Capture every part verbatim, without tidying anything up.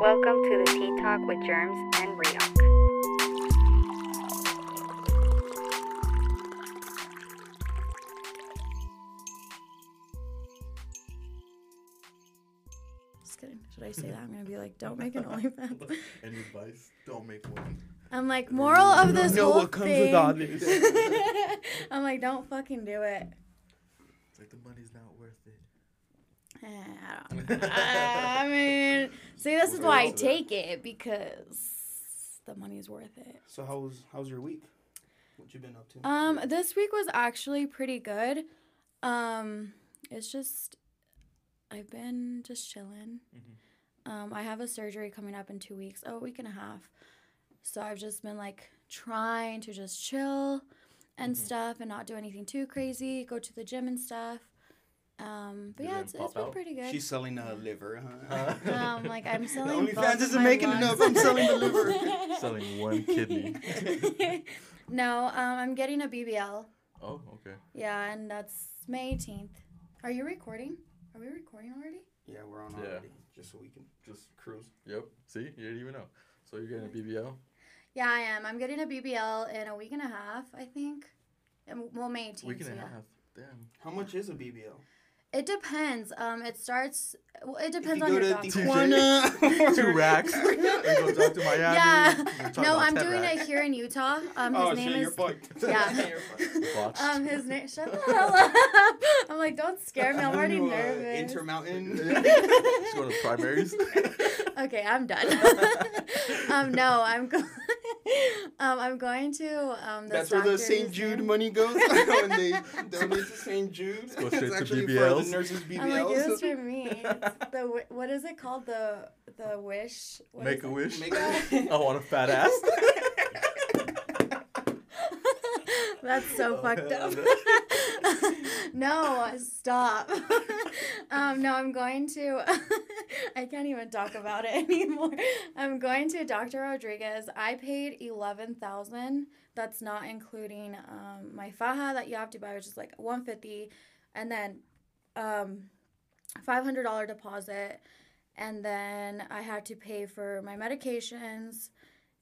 Welcome to the Tea Talk with Germs and Rioc. Just kidding. Should I say that? I'm going to be like, don't make an OnlyFans. Any advice? Don't make one. I'm like, moral of this no, whole thing. No, what comes with all this. I'm like, don't fucking do it. It's like the money's not worth it. Uh, I don't know. I mean, see, this is why I take it, because the money's worth it. So how was how's your week? What you been up to? Um, this week was actually pretty good. Um, it's just I've been just chilling. Mm-hmm. Um, I have a surgery coming up in two weeks, oh, a week and a half. So I've just been like trying to just chill and mm-hmm. stuff, and not do anything too crazy. Go to the gym and stuff. Um, but You're yeah, it's, it's been out. pretty good. She's selling a uh, liver, huh? Um, like I'm selling. The OnlyFans isn't making enough. I'm selling the liver. Selling one kidney. No, um, I'm getting a B B L. Oh, okay. Yeah, and that's May eighteenth. Are you recording? Are we recording already? Yeah, we're on yeah. already. Just so we can just cruise. Yep. See, you didn't even know. So you're getting a B B L? Yeah, I am. I'm getting a B B L in a week and a half, I think. Well, May eighteenth. Week and a yeah. half. Damn. How much is a B B L? It depends. Um, it starts. Well, it depends on your doctor. If you go to Tijuana, two racks. You go talk to Miami. Yeah. No, I'm doing racks. it here in Utah. Um, his oh, name shit, is. You're fucked. Yeah. You're fucked. Um, his name. Shut the hell up. I'm like, don't scare me. I'm already uh, nervous. Intermountain. Just go to primaries. Okay, I'm done. um, no, I'm going. Um, I'm going to. Um, That's where the Saint Jude money goes. When they donate to Saint Jude, go straight it's actually to B B Ls. For the nurses' B B Ls. I'm like, it was for me. It's the what is it called? The the wish. What Make a it? wish. Make a wish. I want a fat ass. That's so oh, fucked up. No, stop. um, no, I'm going to... I can't even talk about it anymore. I'm going to Doctor Rodriguez. I paid eleven thousand dollars. That's not including um, my faja that you have to buy, which is like one hundred fifty dollars. And then um, five hundred dollars deposit. And then I had to pay for my medications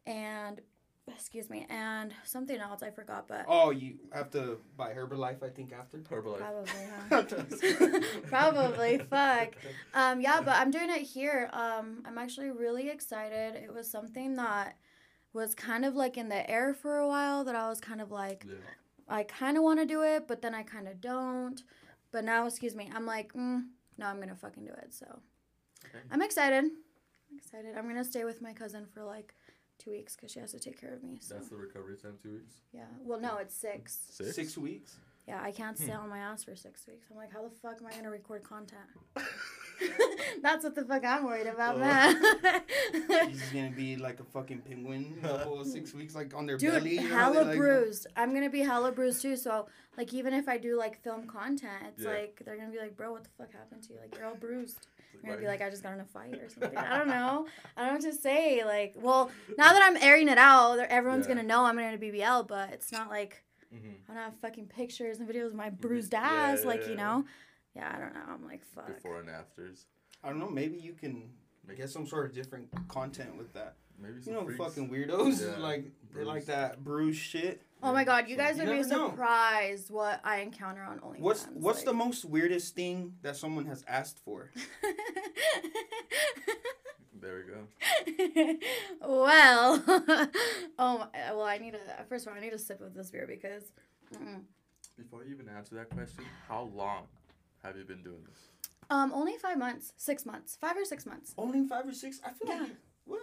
and... Excuse me, and something else I forgot, but... Oh, you have to buy Herbalife, I think, after? Herbalife. Probably, huh? Probably, fuck. Um, yeah, but I'm doing it here. Um, I'm actually really excited. It was something that was kind of, like, in the air for a while that I was kind of like, yeah. I kind of want to do it, but then I kind of don't. But now, excuse me, I'm like, mm, no, I'm going to fucking do it, so... Okay. I'm excited. I'm excited. I'm going to stay with my cousin for, like... Two weeks, because she has to take care of me. So. That's the recovery time, two weeks? Yeah. Well, no, it's six. Six? Six weeks? Yeah, I can't sit hmm. on my ass for six weeks. I'm like, how the fuck am I going to record content? That's what the fuck I'm worried about, oh. man. She's going to be like a fucking penguin for six weeks, like on their Dude, belly. Dude, hella like, bruised. I'm going to be hella bruised, too. So, like, even if I do, like, film content, it's yeah. like, they're going to be like, bro, what the fuck happened to you? Like, you're all bruised. You're going to be like, I just got in a fight or something. I don't know. I don't know what to say. Like, well, now that I'm airing it out, everyone's yeah. going to know I'm going to B B L, but it's not like mm-hmm. I don't have fucking pictures and videos of my bruised ass. Yeah, like, yeah, you know? Yeah, I don't know. I'm like, fuck. Before and afters. I don't know. Maybe you can get some sort of different content with that. Maybe some You know, freaks. fucking weirdos. Yeah. Like, they like that bruised shit. Oh, my God. You guys you would be surprised know. what I encounter on OnlyFans. What's What's like, the most weirdest thing that someone has asked for? There we go. Well, oh, well, I need a, first of all, I need a sip of this beer because. Mm-mm. Before you even answer that question, how long have you been doing this? Um, only five months, six months, five or six months. Only five or six? I feel yeah. like, well.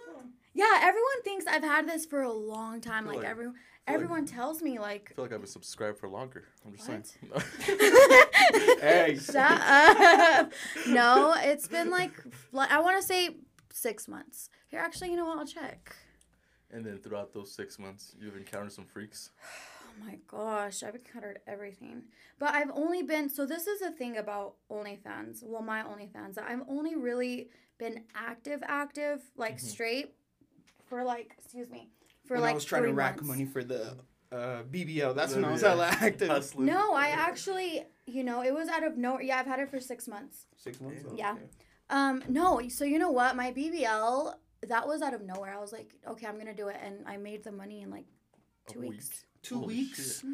Yeah, everyone thinks I've had this for a long time. Like, like everyone. Everyone like, tells me, like... I feel like I've been subscribed for longer. I'm just what? saying. Hey! Shut up! No, it's been, like, I want to say six months. Here, actually, you know what? I'll check. And then throughout those six months, you've encountered some freaks? Oh, my gosh. I've encountered everything. But I've only been... So this is the thing about OnlyFans. Well, my OnlyFans. I've only really been active, active, like, mm-hmm. straight for, like... Excuse me. For when like I was trying to rack months. money for the uh, B B L. That's yeah, when I was yeah. hella active. Hustling. No, I actually, you know, it was out of nowhere. Yeah, I've had it for six months. Six months? Yeah. Okay. Um, no, so you know what? My B B L that was out of nowhere. I was like, okay, I'm going to do it. And I made the money in like two a weeks. Week. Two Holy weeks?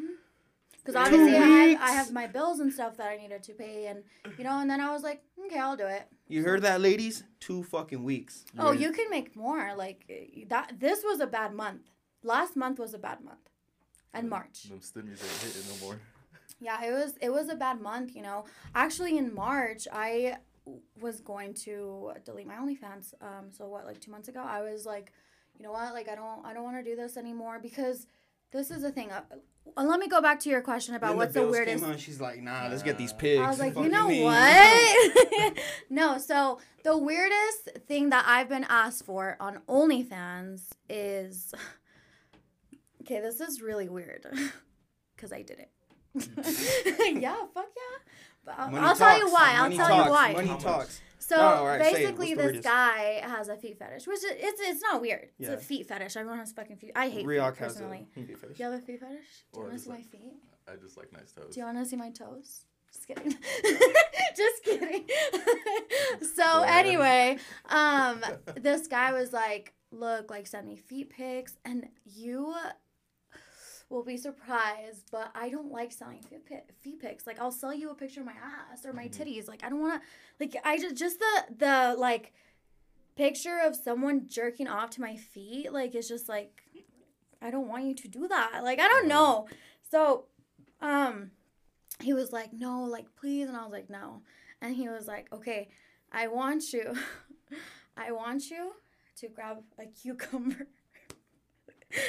Because mm-hmm. obviously I have, I have my bills and stuff that I needed to pay. And, you know, and then I was like, okay, I'll do it. You heard that, ladies? Two fucking weeks. You oh, you can make more. Like, that. This was a bad month. Last month was a bad month. And March. Them stimmies ain't hitting no more. Yeah, it was it was a bad month, you know. Actually, in March, I was going to delete my OnlyFans. Um, so what, like two months ago, I was like, you know what, like I don't I don't want to do this anymore because this is the thing. Uh, let me go back to your question about then what's the, the weirdest. Came on, she's like, nah, let's get these pigs. I was like, you know mean? What? No, so the weirdest thing that I've been asked for on OnlyFans is. Okay, this is really weird, because I did it. Yeah, fuck yeah. But I'll, I'll tell you why. Money I'll tell talks. you why. Money talks. So no, right, basically, this guy has a feet fetish, which is, it's it's not weird. It's yeah. a feet fetish. Everyone has fucking feet. I hate Real feet personally. Feet fetish. You have a feet fetish? Do you want to see like, my feet? I just like nice toes. Do you want to see my toes? Just kidding. Just kidding. So Boy. anyway, um, this guy was like, "Look, like send me feet pics," and you. will be surprised, but I don't like selling feet pics. Like, I'll sell you a picture of my ass or my mm-hmm. titties. Like, I don't want to, like, I just, just the, the, like, picture of someone jerking off to my feet, like, it's just, like, I don't want you to do that. Like, I don't know. So, um, he was like, no, like, please, and I was like, no. And he was like, okay, I want you, I want you to grab a cucumber.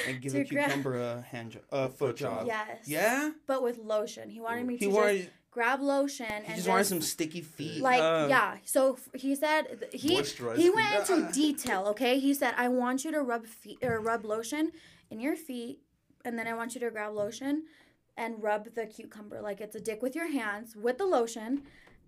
And give a cucumber grab, a hand job, a foot job. Yes. Yeah? But with lotion. He wanted me he to wanted, just grab lotion. He and just, just wanted some sticky feet. Like, uh, yeah. So he said, he he went into detail, okay? He said, I want you to rub feet or rub lotion in your feet, and then I want you to grab lotion and rub the cucumber. Like, it's a dick with your hands, with the lotion,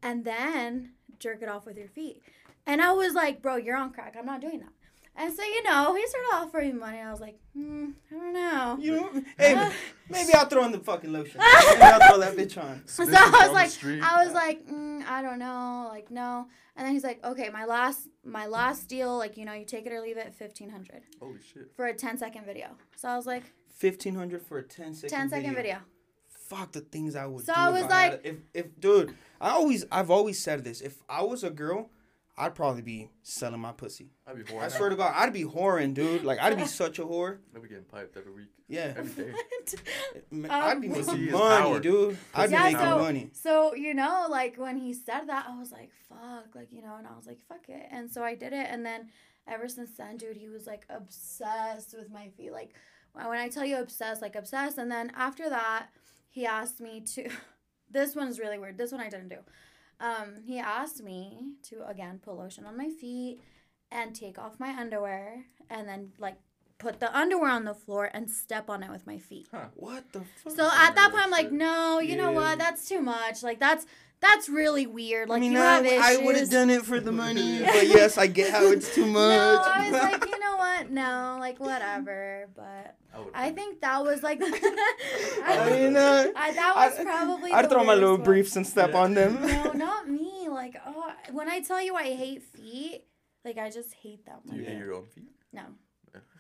and then jerk it off with your feet. And I was like, bro, you're on crack. I'm not doing that. And so, you know, he started offering me money. I was like, hmm, I don't know. You know, hey, uh, maybe I'll throw in the fucking lotion. Maybe I'll throw that bitch on. So I was like, street, I was yeah. like, mm, I don't know, like no. And then he's like, okay, my last, my last deal, like you know, you take it or leave it, fifteen hundred. Holy shit. For a ten second video. So I was like, fifteen hundred for a ten second. ten second video. video. Fuck the things I would. So do I was if like, I a, if if dude, I always, I've always said this. If I was a girl. I'd probably be selling my pussy. I'd be whoring. I swear to God, I'd be whoring, dude. Like, I'd be such a whore. I'd be getting piped every week. Yeah. Every day. Man, um, I'd be making money, dude. I'd yeah, be making so, money. So, you know, like, when he said that, I was like, fuck. Like, you know, and I was like, fuck it. And so I did it. And then ever since then, dude, he was, like, obsessed with my feet. Like, when I tell you obsessed, like, obsessed. And then after that, he asked me to. This one's really weird. This one I didn't do. Um, he asked me to, again, put lotion on my feet and take off my underwear and then, like, put the underwear on the floor and step on it with my feet. Huh. What the fuck? So at that point, I'm like, no, you yeah. know what? That's too much. Like, that's that's really weird. Like, I mean, you have I, issues. I would have done it for the money, but yes, I get how it's too much. No, I was like, you know what? No, like, whatever, but... I, I think that was like. I mean, uh, I, that was I, probably. I'd throw my little one. briefs and step yeah. on them. No, not me. Like, oh, when I tell you I hate feet, like I just hate them. Do you hate your own feet? No,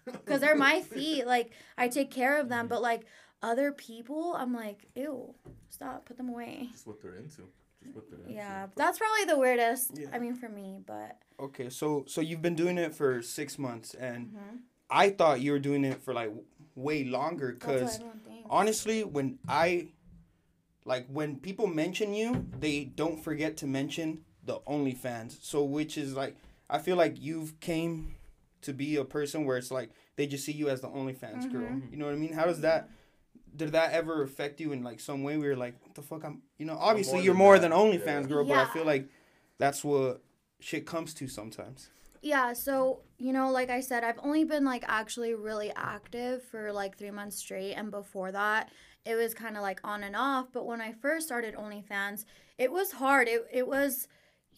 because they're my feet. Like I take care of them, but like other people, I'm like, ew, stop, put them away. Just what they're into. Just what they're into. Yeah, that's probably the weirdest. Yeah. I mean, for me, but. Okay, so so you've been doing it for six months, and mm-hmm. I thought you were doing it for like. way longer because honestly when I like when people mention you they don't forget to mention the OnlyFans, so which is like I feel like you've came to be a person where it's like they just see you as the OnlyFans mm-hmm. girl, you know what I mean? How does that did that ever affect you in like some way where you're like what the fuck I'm you know obviously more you're more than, than OnlyFans yeah. girl yeah. but I feel like that's what shit comes to sometimes. Yeah, so, you know, like I said, I've only been, like, actually really active for, like, three months straight. And before that, it was kind of, like, on and off. But when I first started OnlyFans, it was hard. It it was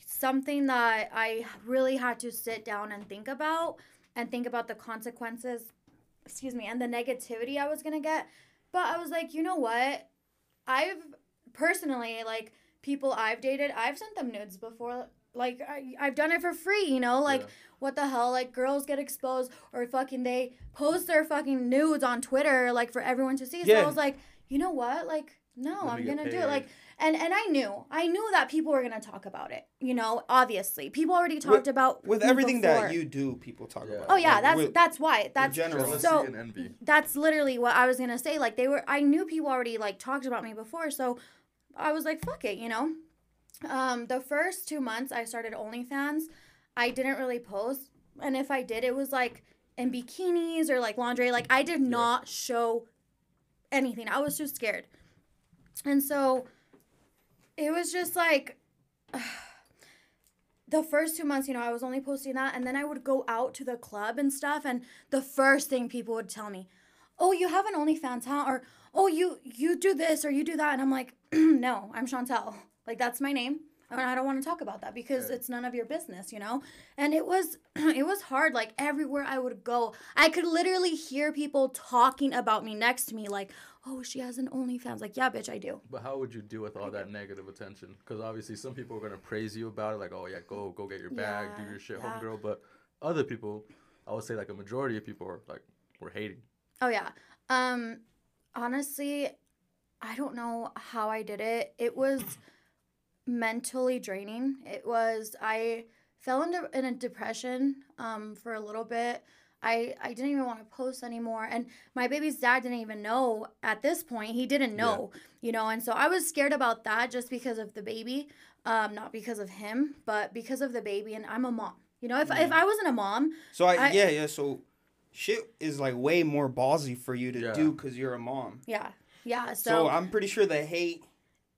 something that I really had to sit down and think about and think about the consequences, excuse me, and the negativity I was going to get. But I was like, you know what? I've personally, like, people I've dated, I've sent them nudes before like, I, I've done it for free, you know? Like, yeah. What the hell? Like, girls get exposed or fucking they post their fucking nudes on Twitter, like, for everyone to see. Yeah. So I was like, you know what? Like, no, Let I'm going to do it. Like, and, and I knew. I knew that people were going to talk about it, you know? Obviously. People already talked with, about With everything before. that you do, people talk yeah. about it. Oh, yeah. Like, that's with, that's why. That's general. So, and envy. That's literally what I was going to say. Like, they were, I knew people already, like, talked about me before. So I was like, fuck it, you know? Um, the first two months I started OnlyFans, I didn't really post. And if I did, it was like in bikinis or like laundry. Like I did not show anything. I was too scared. And so it was just like uh, the first two months, you know, I was only posting that. And then I would go out to the club and stuff. And the first thing people would tell me, oh, you have an OnlyFans, huh? Or, oh, you, you do this or you do that. And I'm like, no, I'm Chantel. Like, that's my name, and I don't want to talk about that because right. it's none of your business, you know? And it was it was hard. Like, everywhere I would go, I could literally hear people talking about me next to me, like, oh, she has an OnlyFans. Like, yeah, bitch, I do. But how would you deal with all that negative attention? Because obviously some people are going to praise you about it, like, oh, yeah, go go get your bag, yeah, do your shit, yeah. homegirl. But other people, I would say, like, a majority of people are, like, were hating. Oh, yeah. Um, honestly, I don't know how I did it. It was... mentally draining. It was, I fell into in a depression um for a little bit. I I didn't even want to post anymore, and my baby's dad didn't even know at this point. He didn't know, yeah. you know, and so I was scared about that just because of the baby, um not because of him, but because of the baby. And I'm a mom, you know. If yeah. if I wasn't a mom, so I, I yeah yeah so shit is like way more ballsy for you to yeah. do because you're a mom. Yeah yeah so, so I'm pretty sure the hate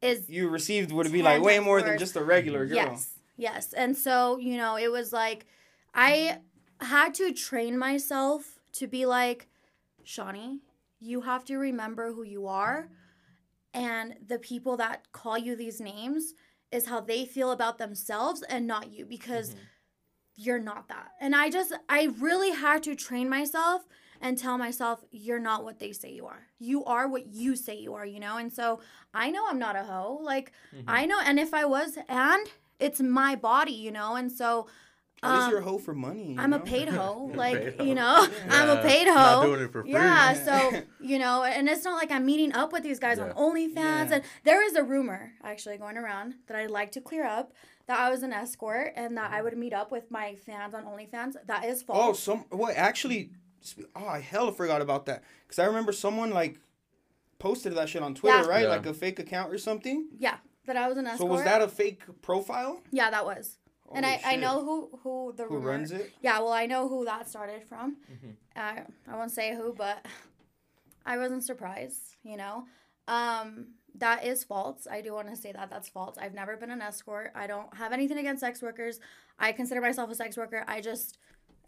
Is you received would be like way more words. than just a regular girl. Yes, yes. And so, you know, it was like I had to train myself to be like, Shawnee, you have to remember who you are, and the people that call you these names is how they feel about themselves and not you, because mm-hmm. you're not that. And I just, I really had to train myself and tell myself, you're not what they say you are. You are what you say you are, you know? And so I know I'm not a hoe. Like, mm-hmm. I know. And if I was, and it's my body, you know? And so... Um, at least you're a hoe for money. I'm know? a paid hoe. Like, paid you know, yeah. I'm a paid hoe. Not doing it for free. Yeah, so, you know, and it's not like I'm meeting up with these guys yeah. on OnlyFans. Yeah. And there is a rumor, actually, going around that I'd like to clear up, that I was an escort and that I would meet up with my fans on OnlyFans. That is false. Oh, some... Well, actually... Oh, I hella forgot about that. Because I remember someone, like, posted that shit on Twitter, yeah. right? Yeah. Like, a fake account or something? Yeah, that I was an escort. So was that a fake profile? Yeah, that was. Holy and I, I know who, who the... Who rumor, runs it? Yeah, well, I know who that started from. Mm-hmm. Uh, I won't say who, but I wasn't surprised, you know? Um, that is false. I do want to say that. That's false. I've never been an escort. I don't have anything against sex workers. I consider myself a sex worker. I just...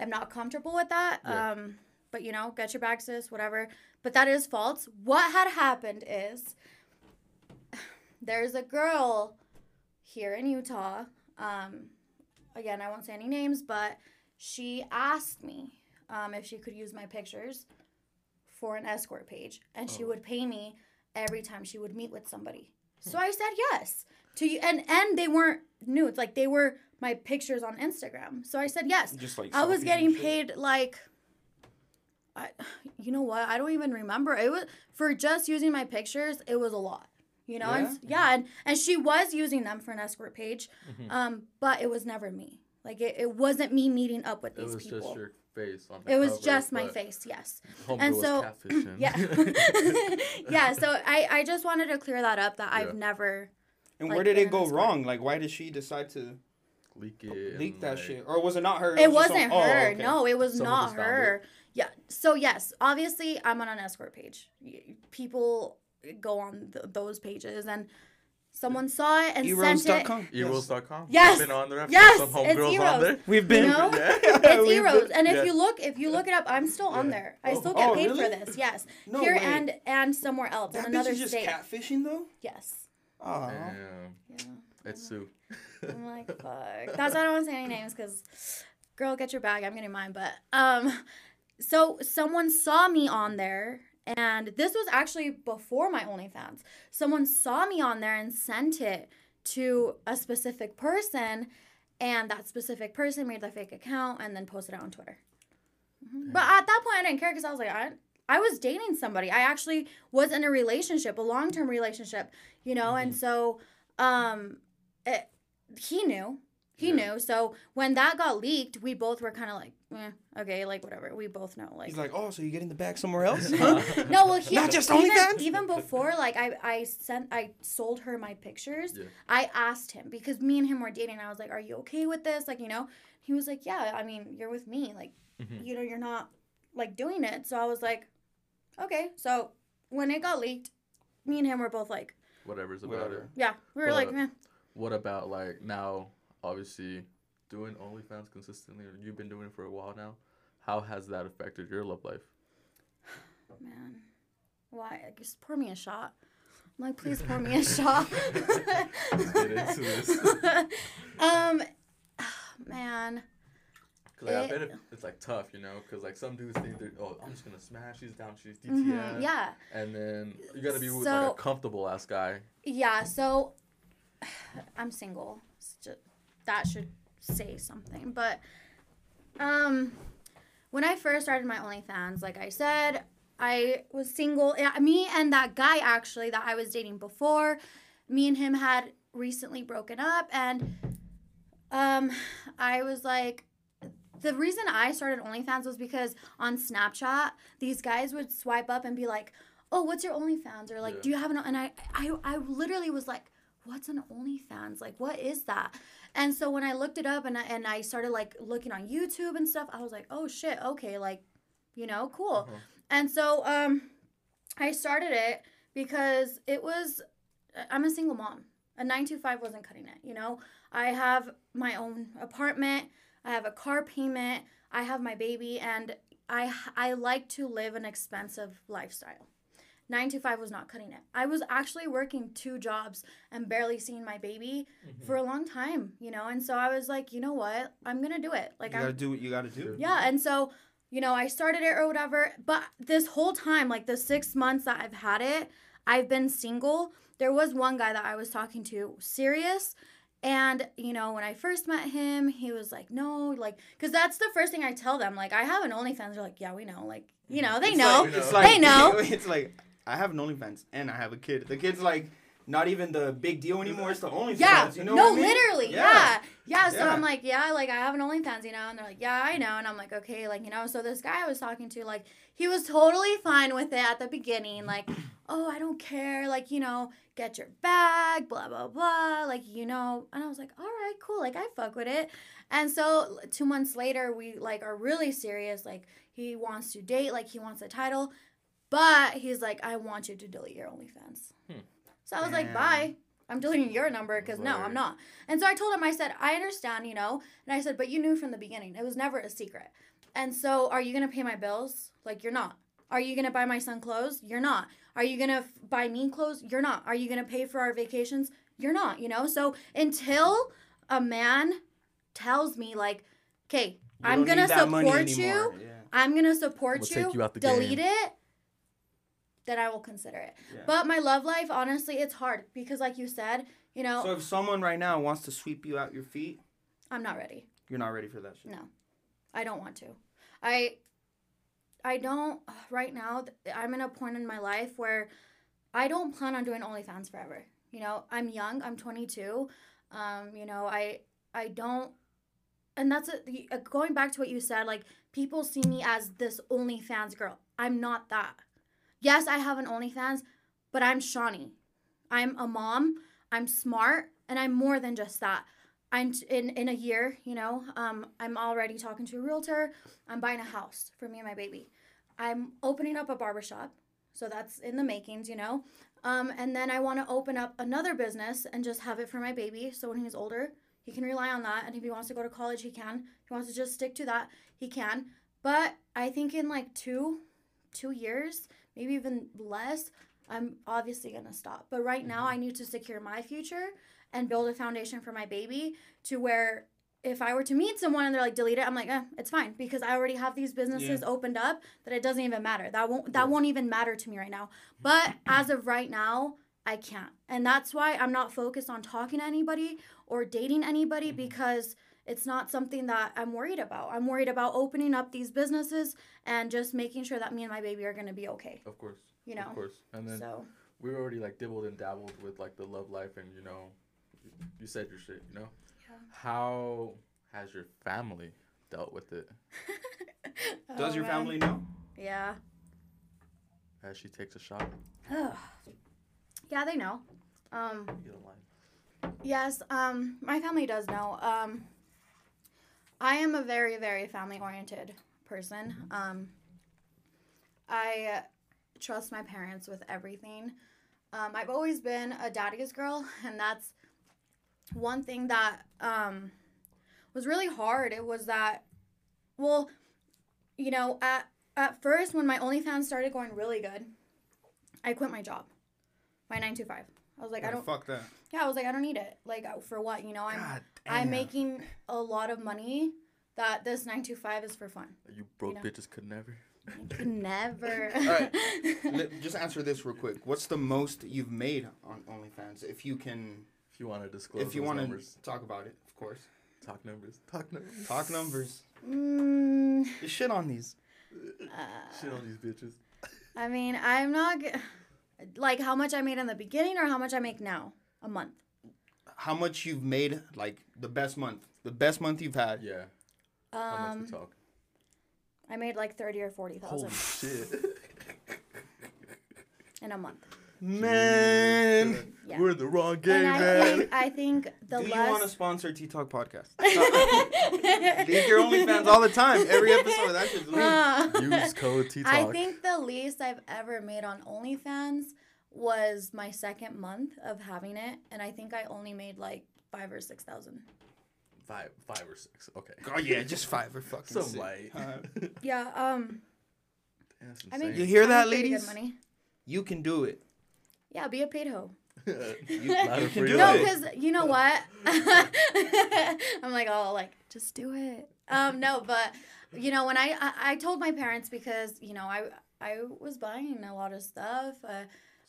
I'm not comfortable with that. Yeah. Um, but, you know, get your bag, sis, whatever. But that is false. What had happened is there's a girl here in Utah. Um, again, I won't say any names, but she asked me um, if she could use my pictures for an escort page. And oh. she would pay me every time she would meet with somebody. So I said yes. To you, and, and they weren't nudes. Like, they were my pictures on Instagram. So I said yes. Just like I was getting paid, like, I, you know what? I don't even remember. It was for just using my pictures, it was a lot. You know? Yeah, and, yeah, and, and she was using them for an escort page, mm-hmm. um, but it was never me. Like, it, it wasn't me meeting up with these people. It was just your face on the It was cover, just my face, yes. And so, yeah. yeah, so I, I just wanted to clear that up, that yeah. I've never... And like, where did it go wrong? Like, why did she decide to leak it? Leak that like... shit? Or was it not her? It, it was wasn't some... her. Oh, okay. No, it was Someone not her. Yeah. So, yes, obviously, I'm on an escort page. People go on th- those pages, and... Someone saw it and Eros. sent it. Com. Eros dot com. Yes. Been on there. Yes. Some homegirls on there. We've been. You know? yeah. It's Eros. And if yeah. you look, if you look it up, I'm still yeah. on there. I oh, still get oh, paid really? for this. Yes. No Here way. and and somewhere else that in another state. That bitch is just catfishing though? Yes. Oh. Damn. Yeah. It's Sue. I'm like, fuck. That's why I don't want to say any names, because, girl, get your bag. I'm getting mine. But um, so someone saw me on there. And this was actually before my OnlyFans. Someone saw me on there and sent it to a specific person. And that specific person made that fake account and then posted it on Twitter. Mm-hmm. But at that point, I didn't care because I was like, I, I was dating somebody. I actually was in a relationship, a long-term relationship, you know? Mm-hmm. And so um, it, he knew. He yeah. knew. So when that got leaked, we both were kind of like, eh, okay, like, whatever. We both know. Like, he's like, oh, so you're getting the bag somewhere else? no, well, he, Not just even, OnlyFans? Even before, like, I, I sent, I sold her my pictures. Yeah. I asked him because me and him were dating. I was like, are you okay with this? Like, you know? He was like, yeah, I mean, you're with me. Like, mm-hmm. you know, you're not, like, doing it. So I was like, okay. So when it got leaked, me and him were both like, whatever's about whatever. it. Yeah. We were but, like, eh. What about, like, now... Obviously, doing OnlyFans consistently, or you've been doing it for a while now. How has that affected your love life? Man, why? Just pour me a shot. I'm like, please pour me a shot. Let's get into this. um, oh, man. Cause like, it, I bet it, it's like tough, you know, because like some dudes think they're, oh, I'm just gonna smash. She's down. She's D T F. Mm-hmm, yeah. And then you gotta be with so, like a comfortable ass guy. Yeah. So, I'm single. It's just, that should say something. But um, when I first started my OnlyFans, like I said, I was single. Yeah, me and that guy, actually, that I was dating before, me and him had recently broken up. And um, I was like, the reason I started OnlyFans was because on Snapchat, these guys would swipe up and be like, oh, what's your OnlyFans? Or like, yeah. do you have an... And I, I, I literally was like, what's an OnlyFans? Like, what is that? And so when I looked it up and I, and I started, like, looking on YouTube and stuff, I was like, oh, shit, okay, like, you know, cool. Uh-huh. And so um, I started it because it was, I'm a single mom. A nine to five wasn't cutting it, you know? I have my own apartment. I have a car payment. I have my baby. And I I like to live an expensive lifestyle. nine to five was not cutting it. I was actually working two jobs and barely seeing my baby mm-hmm. for a long time, you know? And so I was like, you know what? I'm going to do it. Like, you got to do what you got to do. Yeah. And so, you know, I started it or whatever. But this whole time, like the six months that I've had it, I've been single. There was one guy that I was talking to, serious. And, you know, when I first met him, he was like, no, like, because that's the first thing I tell them. Like, I have an OnlyFans. They're like, yeah, we know. Like, you know, they it's know. Like, it's like, they know. It's like... I have an OnlyFans and I have a kid. The kid's like not even the big deal anymore. It's the OnlyFans. Yeah. You know no, what I mean? literally. Yeah. yeah. Yeah. So I'm like, yeah, like I have an OnlyFans, you know, and they're like, yeah, I know. And I'm like, okay, like, you know, so this guy I was talking to, like, he was totally fine with it at the beginning. Like, oh, I don't care. Like, you know, get your bag, blah, blah, blah. Like, you know, and I was like, all right, cool. Like, I fuck with it. And so two months later, we like are really serious. Like, he wants to date, like, he wants a title. But he's like, I want you to delete your OnlyFans. Hmm. So I was Damn. like, bye. I'm deleting your number because no, I'm not. And so I told him, I said, I understand, you know. And I said, but you knew from the beginning. It was never a secret. And so are you going to pay my bills? Like, you're not. Are you going to buy my son clothes? You're not. Are you going to f- buy me clothes? You're not. Are you going to pay for our vacations? You're not, you know. So until a man tells me, like, okay, I'm going to support you. Yeah. I'm going to support we'll you. you out the delete game. it. Then I will consider it. Yeah. But my love life, honestly, it's hard because, like you said, you know. So if someone right now wants to sweep you out your feet, I'm not ready. You're not ready for that shit. No, I don't want to. I, I don't. Right now, I'm in a point in my life where I don't plan on doing OnlyFans forever. You know, I'm young. I'm twenty-two. Um, you know, I I don't. And that's a, going back to what you said. Like, people see me as this OnlyFans girl. I'm not that. Yes, I have an OnlyFans, but I'm Shawnee. I'm a mom. I'm smart, and I'm more than just that. I'm in in a year, you know. Um, I'm already talking to a realtor. I'm buying a house for me and my baby. I'm opening up a barbershop, so that's in the makings, you know. Um, and then I want to open up another business and just have it for my baby. So when he's older, he can rely on that. And if he wants to go to college, he can. If he wants to just stick to that, he can. But I think in like two, two years. Maybe even less, I'm obviously going to stop. But right mm-hmm. now I need to secure my future and build a foundation for my baby to where if I were to meet someone and they're like, delete it, I'm like, eh, it's fine because I already have these businesses yeah. opened up that it doesn't even matter. That won't that yeah. won't even matter to me right now. But as of right now, I can't. And that's why I'm not focused on talking to anybody or dating anybody mm-hmm. because It's not something that I'm worried about. I'm worried about opening up these businesses and just making sure that me and my baby are going to be okay. Of course. You know? Of course. And then so. we were already, like, dibbled and dabbled with, like, the love life and, you know, you said your shit, you know? Yeah. How has your family dealt with it? oh, Does your man. family know? Yeah. As she takes a shot. Ugh. Yeah, they know. Um, you don't lie. Yes, um, my family does know. Um, I am a very, very family-oriented person. Um, I trust my parents with everything. Um, I've always been a daddy's girl, and that's one thing that um, was really hard. It was that, well, you know, at, at first when my OnlyFans started going really good, I quit my job, my nine to five. I was like, oh, I don't... Fuck that. Yeah, I was like, I don't need it. Like, for what, you know? I'm God damn. I'm making a lot of money that this nine to five is for fun. You broke you know? bitches could never. I could never. All right. Let, just answer this real quick. What's the most you've made on OnlyFans? If you can... If you want to disclose If you want to talk about it, of course. Talk numbers. Talk numbers. Talk numbers. Mm. Shit on these. Uh, Shit on these bitches. I mean, I'm not... G- Like, how much I made in the beginning or how much I make now? A month. How much you've made, like, the best month. The best month you've had. Yeah. Um, how much we talk? I made, like, thirty or forty thousand. Holy shit. In a month. Man. Yeah. We're in the wrong game, I man. Think, I think the last... Do less... you want to sponsor T-Talk Podcast? Leave your OnlyFans all the time. Every episode. That's just uh, use code T-Talk. I think the least I've ever made on OnlyFans was my second month of having it. And I think I only made like five or six thousand. Five, five or six. Okay. Oh, yeah. Just five or fucking so six. So light. Uh, yeah. Um, That's insane. I mean, you hear that, ladies? Money. You can do it. Yeah, be a paid hoe. you, you can do no, because you know what? I'm like, oh, like, just do it. Um, no, but, you know, when I, I, I told my parents because, you know, I I was buying a lot of stuff. Uh,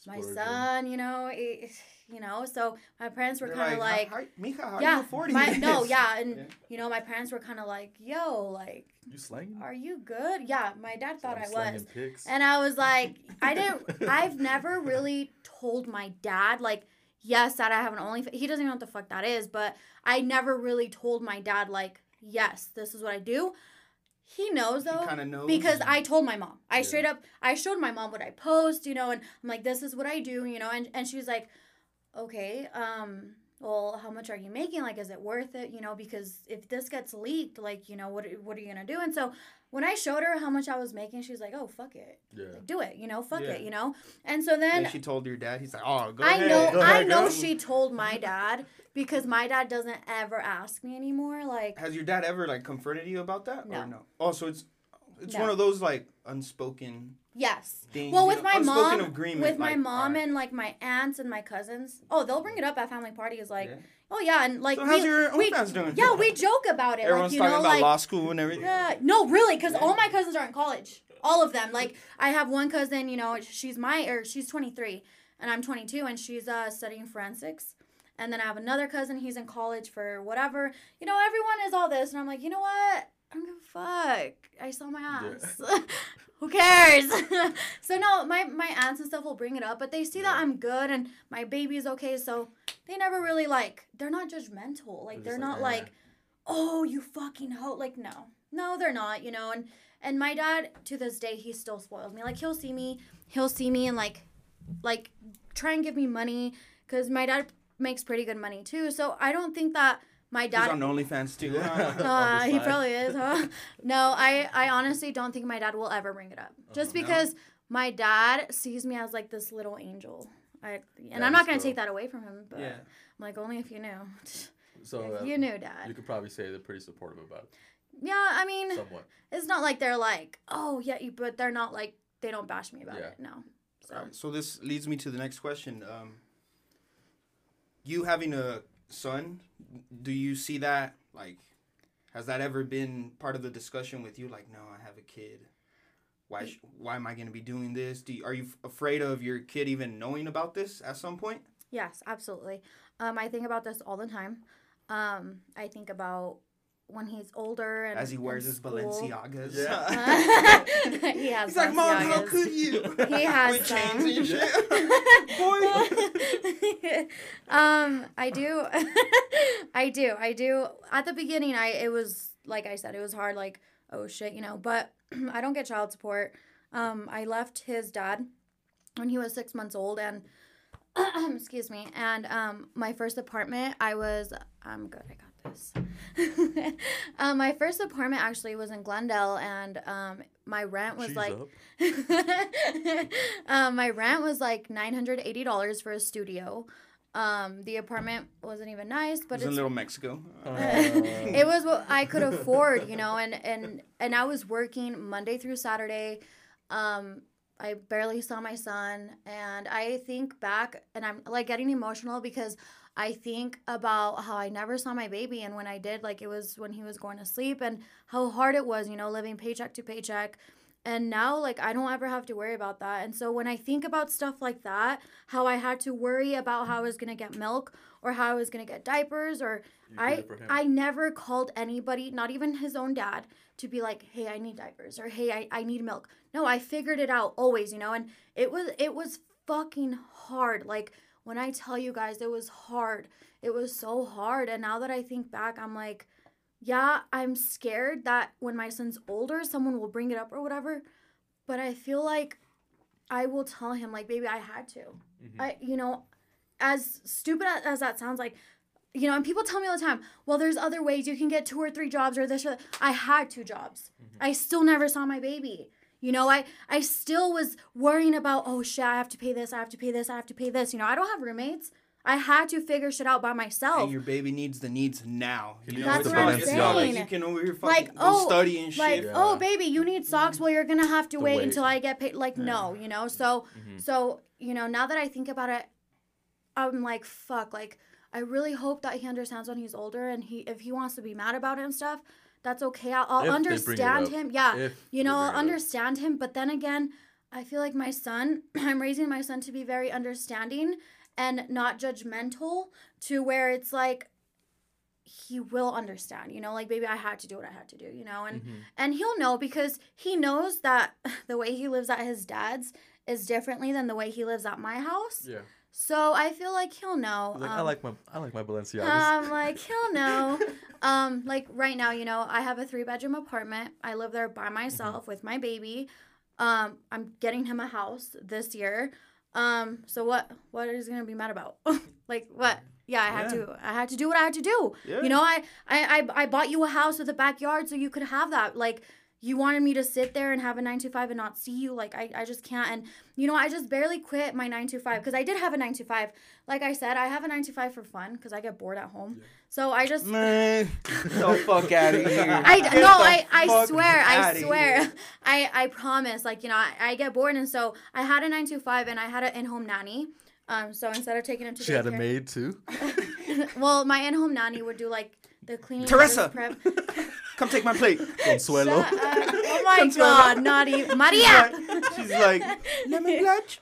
my son, you know, it, you know, so my parents were kind of like, like how, Mika, how yeah, are you affording my, No, yeah, and, yeah. you know, my parents were kind of like, yo, like. You slanging? Are you good? Yeah, my dad thought so I was. Pics. And I was like, I didn't, I've never really told my dad, like, yes, that I have an OnlyFans. He doesn't even know what the fuck that is, but I never really told my dad, like, yes, this is what I do. He knows, though, he knows. Because I told my mom. I yeah. straight up, I showed my mom what I post, you know, and I'm like, this is what I do, you know, and, and she was like, okay, um, well, how much are you making? Like, is it worth it? You know, because if this gets leaked, like, you know, what what are you going to do? And so when I showed her how much I was making, she was like, oh, fuck it. Yeah. Like, do it, you know, fuck yeah. it, you know. And so then. And she told your dad, he's like, oh, go I ahead. Know, go I ahead, know go. She told my dad. Because my dad doesn't ever ask me anymore, like... Has your dad ever, like, confronted you about that? No. Or no? Oh, so it's it's no. one of those, like, unspoken... Yes. Things, well, with my mom... Agreement, with my like, mom right. and, like, my aunts and my cousins... Oh, they'll bring it up at family parties, like... Yeah. Oh, yeah, and, like... So we, how's your OnlyFans doing? Yeah, we joke about it. Everyone's like, you talking know, about like, law school and everything. Yeah. No, really, because yeah. all my cousins are in college. All of them. Like, I have one cousin, you know, she's my... Or she's twenty-three, and I'm twenty-two, and she's uh, studying forensics. And then I have another cousin. He's in college for whatever. You know, everyone is all this. And I'm like, you know what? I don't give a fuck. I sell my ass. Yeah. Who cares? So, no, my, my aunts and stuff will bring it up. But they see yeah. that I'm good and my baby's okay. So they never really, like, they're not judgmental. Like, they're, they're not like, like, oh, you fucking hoe. Like, no. No, they're not, you know. And, and my dad, to this day, he still spoils me. Like, he'll see me. He'll see me and, like, like try and give me money. Because my dad... makes pretty good money too, so I don't think that my dad. He's on OnlyFans too. uh, he probably is. Huh? No, I, I honestly don't think my dad will ever bring it up, uh-huh, just because no. my dad sees me as like this little angel. I and that I'm not gonna cool. take that away from him, but yeah. I'm like only if you knew. So if uh, you knew, Dad. You could probably say they're pretty supportive about it. Yeah, I mean, somewhat. It's not like they're like, oh yeah, you, but they're not like they don't bash me about yeah. it. No. So. All right, so this leads me to the next question. Um, You having a son, do you see that, like, has that ever been part of the discussion with you? Like, no, I have a kid. Why sh- Why am I going to be doing this? Do you, Are you f- afraid of your kid even knowing about this at some point? Yes, absolutely. Um, I think about this all the time. Um, I think about when he's older. And as he wears his school. Balenciagas. Yeah. he has He's Balenciagas. Like, Mom, how could you? He has With some. Chains and shit. Boy. um, I do. I do. I do. At the beginning, I it was, like I said, it was hard. Like, oh, shit, you know. But I don't get child support. Um, I left his dad when he was six months old. And, excuse me. And um, my first apartment, I was, I'm good. I got um, my first apartment actually was in Glendale, and um, my rent was She's like, um, my rent was like nine hundred eighty dollars for a studio. Um, the apartment wasn't even nice, but it was it's in Little Mexico. Uh. It was what I could afford, you know, and and and I was working Monday through Saturday. Um, I barely saw my son, and I think back, and I'm like getting emotional because I think about how I never saw my baby, and when I did, like, it was when he was going to sleep, and how hard it was, you know, living paycheck to paycheck. And now, like, I don't ever have to worry about that. And so when I think about stuff like that, how I had to worry about how I was going to get milk or how I was going to get diapers, or I I never called anybody, not even his own dad, to be like, hey, I need diapers, or hey, I, I need milk. No, I figured it out always, you know, and it was it was fucking hard. Like, when I tell you guys, it was hard. It was so hard. And now that I think back, I'm like, yeah, I'm scared that when my son's older, someone will bring it up or whatever. But I feel like I will tell him, like, baby, I had to. Mm-hmm. I, you know, as stupid as, as that sounds, like, you know, and people tell me all the time, well, there's other ways. You can get two or three jobs or this or that. I had two jobs. Mm-hmm. I still never saw my baby. You know, I, I still was worrying about, oh, shit, I have to pay this, I have to pay this, I have to pay this. You know, I don't have roommates. I had to figure shit out by myself. And your baby needs the needs now. You know, that's what I'm saying. You can over here fucking like, oh, study and shit. Like, yeah. oh, baby, you need socks. Well, you're going to have to wait, wait until I get paid. Like, yeah. no, you know. So, mm-hmm. so you know, now that I think about it, I'm like, fuck. Like, I really hope that he understands when he's older. And he if he wants to be mad about it and stuff, that's okay. I'll, I'll understand him. Yeah. If you know, I'll understand him. But then again, I feel like my son, I'm raising my son to be very understanding and not judgmental, to where it's like, he will understand, you know, like, baby, I had to do what I had to do, you know, and, mm-hmm. and he'll know, because he knows that the way he lives at his dad's is differently than the way he lives at my house. Yeah. So I feel like he'll know. Like, um, I like my I like my Balenciagas. I'm um, like, he'll know. um, like right now, you know, I have a three bedroom apartment. I live there by myself mm-hmm. with my baby. Um, I'm getting him a house this year. Um, so what what is he gonna be mad about? Like what? Yeah, I had yeah. to I had to do what I had to do. Yeah. You know, I, I, I, I bought you a house with a backyard so you could have that. Like, you wanted me to sit there and have a nine to five and not see you. Like, I, I just can't. And, you know, I just barely quit my nine to five because I did have a nine to five. Like I said, I have a nine to five for fun because I get bored at home. Yeah. So I just... Man, the fuck out of here. I, no, I, I swear. I swear. I, I promise. Like, you know, I, I get bored. And so I had a nine to five and I had an in-home nanny. Um, So instead of taking it to She daycare, had a maid, too? Well, my in-home nanny would do, like, the cleaning. Teresa! Prep. Come take my plate. Consuelo. Uh, oh my Consuelo. God, not even. Maria! She's like, lemon clutch.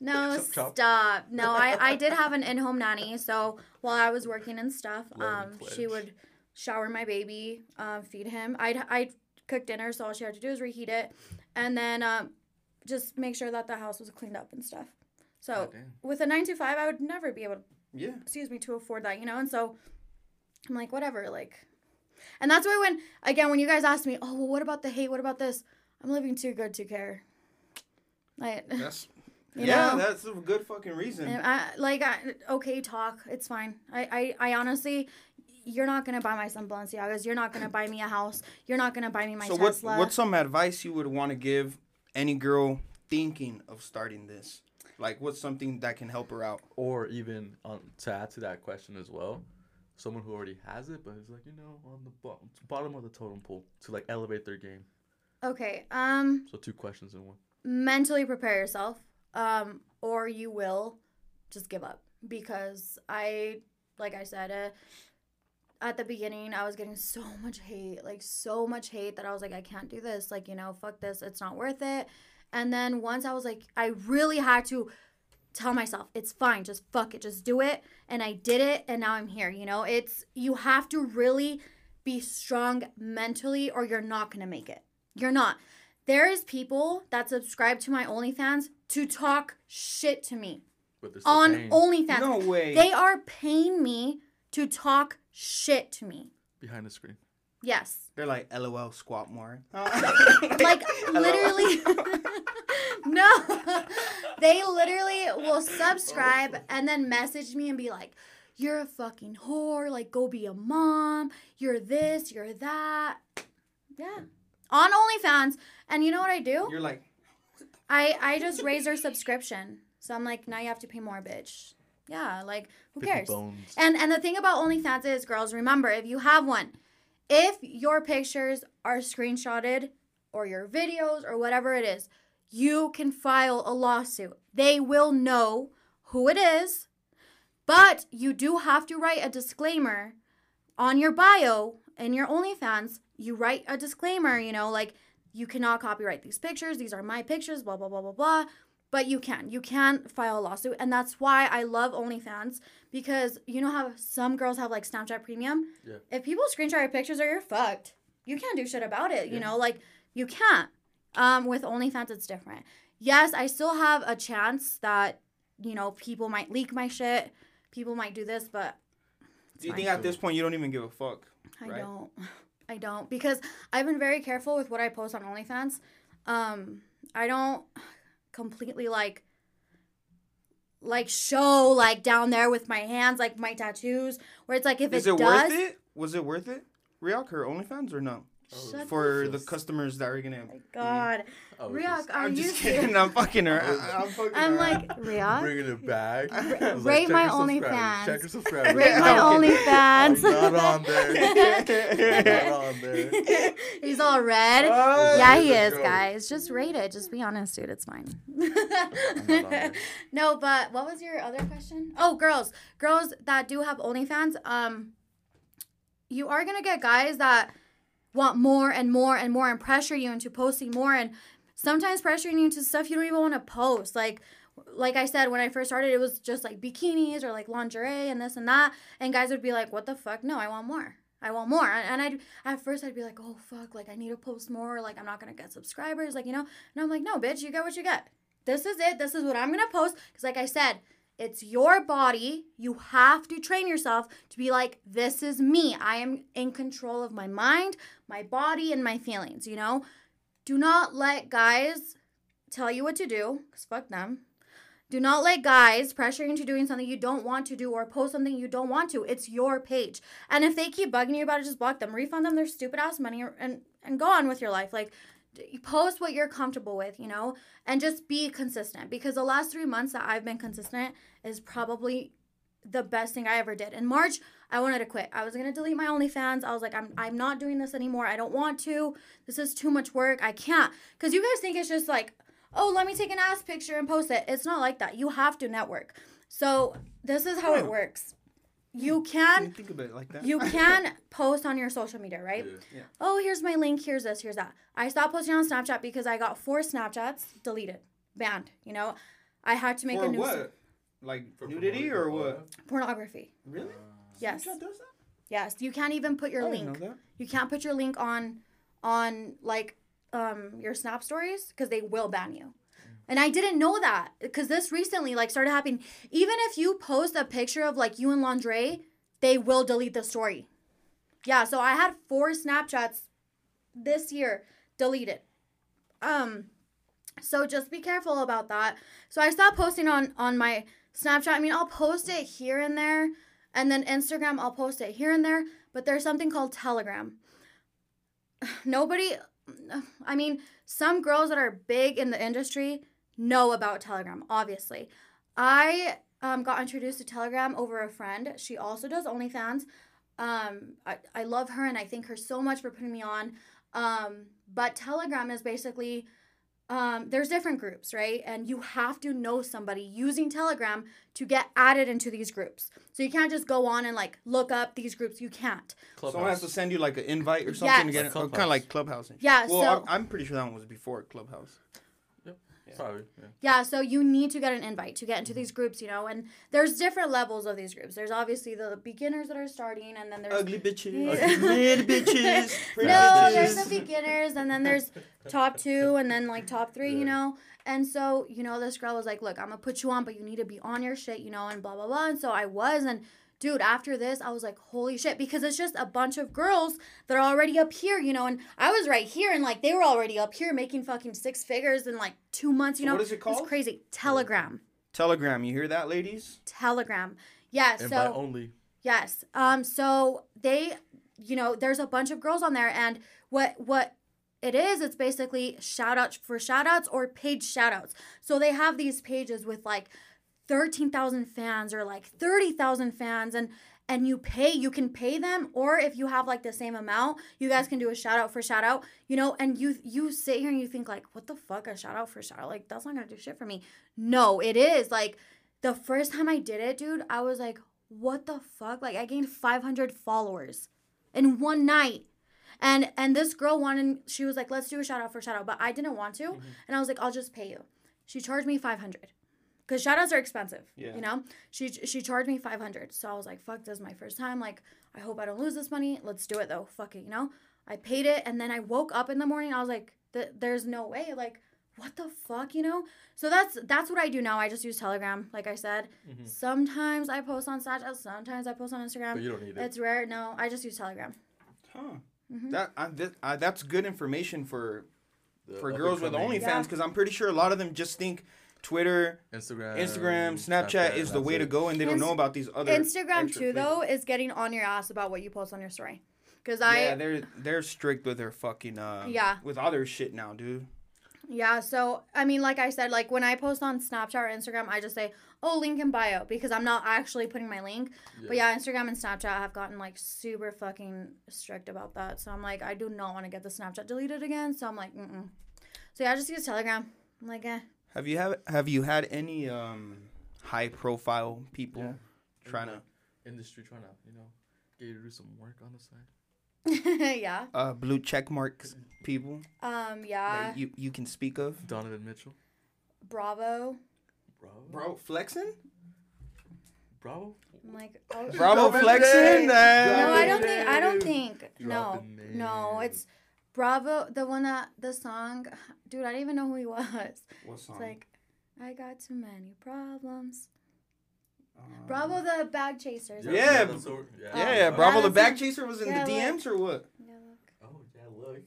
No, stop. stop. No, I, I did have an in-home nanny. So while I was working and stuff, um, she would shower my baby, uh, feed him. I'd, I'd cook dinner, so all she had to do is reheat it. And then um, just make sure that the house was cleaned up and stuff. So oh, with a nine to five, I would never be able to, yeah. excuse me, to afford that, you know? And so I'm like, whatever, like... And that's why when, again, when you guys ask me, oh, well, what about the hate? What about this? I'm living too good to care. Like, that's, yeah, know? That's a good fucking reason. I, like, I, okay, talk. It's fine. I, I, I honestly, you're not going to buy my son Balenciagas. You're not going to buy me a house. You're not going to buy me my so Tesla. What, what's some advice you would want to give any girl thinking of starting this? Like, what's something that can help her out? Or even um, to add to that question as well. Someone who already has it, but it's like, you know, on the bo- bottom of the totem pole to, like, elevate their game. Okay. Um. So two questions in one. Mentally prepare yourself, um, or you will just give up. Because I, like I said, uh, at the beginning, I was getting so much hate, like so much hate that I was like, I can't do this. Like, you know, fuck this. It's not worth it. And then once I was like, I really had to tell myself, it's fine, just fuck it, just do it. And I did it, and now I'm here, you know? It's, you have to really be strong mentally or you're not going to make it. You're not. There is people that subscribe to my OnlyFans to talk shit to me on paying. OnlyFans. No way. They are paying me to talk shit to me. Behind the screen. Yes. They're like, LOL, squat more. Like, literally. No. They literally will subscribe and then message me and be like, you're a fucking whore. Like, go be a mom. You're this. You're that. Yeah. On OnlyFans. And you know what I do? You're like. I, I just raise their subscription. So I'm like, now you have to pay more, bitch. Yeah, like, who cares? And and the thing about OnlyFans is, girls, remember, if you have one, if your pictures are screenshotted or your videos or whatever it is, you can file a lawsuit. They will know who it is, but you do have to write a disclaimer on your bio in your OnlyFans. You write a disclaimer, you know, like, you cannot copyright these pictures. These are my pictures, blah, blah, blah, blah, blah. But you can. You can file a lawsuit. And that's why I love OnlyFans, because you know how some girls have, like, Snapchat Premium? Yeah. If people screenshot your pictures, or you're fucked. You can't do shit about it. Yeah. You know, like, you can't. Um, with OnlyFans, it's different. Yes, I still have a chance that, you know, people might leak my shit. People might do this, but... Do you think at this point you don't even give a fuck? I right? don't. I don't. Because I've been very careful with what I post on OnlyFans. Um, I don't... completely like like show like down there with my hands, like my tattoos, where it's like, if Is it, it does worth it? Was it worth it, Riyak, her OnlyFans, or no? Oh, for the customers that are gonna oh, god oh, Riyak, are I'm you just kidding serious? I'm fucking her I'm, fucking I'm her. Like, Riyak, bringing it back. Rate my OnlyFans. Check your subscribers. Rate my OnlyFans. I'm not on there. Not on there. He's all red. Oh, yeah, he is, joke. Guys, just rate it. Just be honest, dude. It's fine. No, but what was your other question? Oh, girls girls that do have OnlyFans, um you are gonna get guys that want more and more and more and pressure you into posting more, and sometimes pressuring you into stuff you don't even want to post. Like, like I said, when I first started, it was just like bikinis or like lingerie and this and that. And guys would be like, what the fuck? No, I want more. I want more. And I'd, at first I'd be like, oh fuck, like I need to post more. Like, I'm not going to get subscribers. Like, you know, and I'm like, no, bitch, you get what you get. This is it. This is what I'm going to post. Cause like I said, it's your body. You have to train yourself to be like, this is me. I am in control of my mind, my body, and my feelings, you know? Do not let guys tell you what to do, because fuck them. Do not let guys pressure you into doing something you don't want to do or post something you don't want to. It's your page. And if they keep bugging you about it, just block them. Refund them their stupid-ass money and, and go on with your life. Like, post what you're comfortable with, you know, and just be consistent, because the last three months that I've been consistent is probably the best thing I ever did. In March, I wanted to quit. I was going to delete my OnlyFans. I was like, I'm I'm not doing this anymore. I don't want to. This is too much work. I can't. Because you guys think it's just like, oh, let me take an ass picture and post it. It's not like that. You have to network. So this is how it works. You can, can think about it like that. You can post on your social media, right? Yeah. Yeah. Oh, here's my link. Here's this. Here's that. I stopped posting on Snapchat because I got four Snapchats deleted, banned. You know, I had to make for a new. What? St- like for nudity or what? Pornography. Really? Uh, yes. Snapchat does that? Yes. You can't even put your I link. Didn't know that. You can't put your link on, on like, um, your Snap stories, because they will ban you. And I didn't know that, because this recently, like, started happening. Even if you post a picture of, like, you in lingerie, they will delete the story. Yeah, so I had four Snapchats this year deleted. Um, so just be careful about that. So I stopped posting on, on my Snapchat. I mean, I'll post it here and there. And then Instagram, I'll post it here and there. But there's something called Telegram. Nobody, I mean, some girls that are big in the industry know about Telegram, obviously. I um, got introduced to Telegram over a friend. She also does OnlyFans. Um, I, I love her, and I thank her so much for putting me on. Um, but Telegram is basically, um, there's different groups, right? And you have to know somebody using Telegram to get added into these groups. So you can't just go on and, like, look up these groups. You can't. Clubhouse. Someone has to send you, like, an invite or something. Yes. To get it. Kind of like Clubhouse. Yeah. Well, so, I'm, I'm pretty sure that one was before Clubhouse. Yeah. Probably, yeah. Yeah, so you need to get an invite to get into these groups, you know, and there's different levels of these groups. There's obviously the beginners that are starting, and then there's... Ugly bitches. Ugly mid bitches. No, bitches. There's the beginners, and then there's top two, and then, like, top three, yeah. you know. And so, you know, this girl was like, look, I'm going to put you on, but you need to be on your shit, you know, and blah, blah, blah. And so I was, and... Dude, after this, I was like, holy shit, because it's just a bunch of girls that are already up here, you know, and I was right here, and, like, they were already up here making fucking six figures in, like, two months, you know. What is it called? It's crazy. Telegram. Telegram. You hear that, ladies? Telegram. Yeah, so. Invite only. Yes. Um. So they, you know, there's a bunch of girls on there, and what what it is, it's basically shout-outs for shout-outs or page shout-outs. So they have these pages with, like, thirteen thousand fans or like thirty thousand fans, and and you pay, you can pay them, or if you have like the same amount, you guys can do a shout out for shout out, you know, and you you sit here and you think like, what the fuck, a shout out for shout out, like that's not gonna do shit for me. No, it is. Like the first time I did it, dude, I was like, what the fuck, like I gained five hundred followers in one night. And and this girl wanted, she was like, let's do a shout out for shout out, but I didn't want to, mm-hmm. and I was like, I'll just pay you. She charged me five hundred. Because shout-outs are expensive, yeah. you know? She she charged me five hundred dollars. So I was like, fuck, this is my first time. Like, I hope I don't lose this money. Let's do it, though. Fuck it, you know? I paid it, and then I woke up in the morning. I was like, Th- there's no way. Like, what the fuck, you know? So that's that's what I do now. I just use Telegram, like I said. Mm-hmm. Sometimes I post on Snapchat. Sometimes I post on Instagram. But you don't need it. It's rare. No, I just use Telegram. Huh. Mm-hmm. That I, th- I, that's good information for, for girls with OnlyFans, because yeah. I'm pretty sure a lot of them just think – Twitter, Instagram, Instagram, Snapchat, Snapchat is the way it. to go, and they don't know about these other. Instagram too, things. Though, is getting on your ass about what you post on your story, because I yeah they're they're strict with their fucking uh yeah with other shit now, dude. Yeah, so I mean, like I said, like when I post on Snapchat or Instagram, I just say, oh, link in bio, because I'm not actually putting my link. Yeah. But yeah, Instagram and Snapchat have gotten like super fucking strict about that. So I'm like, I do not want to get the Snapchat deleted again. So I'm like, mm mm. So yeah, I just use Telegram. I'm like, eh. Have you have have you had any um, high profile people yeah. trying in to industry trying to you know get you to do some work on the side? yeah. Uh, blue check marks people. Um yeah. You you can speak of Donovan Mitchell. Bravo. Bravo. Bro flexing. Bravo. I'm like oh, Bravo flexing. No, I don't think I don't think Drop no no it's. Bravo, the one that, the song, dude, I didn't even know who he was. What song? It's like, I got too many problems. Um, Bravo the Bag Chasers. Yeah, yeah, so, yeah. yeah, yeah. Bravo yeah, the Bag Chaser was in yeah, the D Ms look. Or what? Yeah, look. Oh, yeah,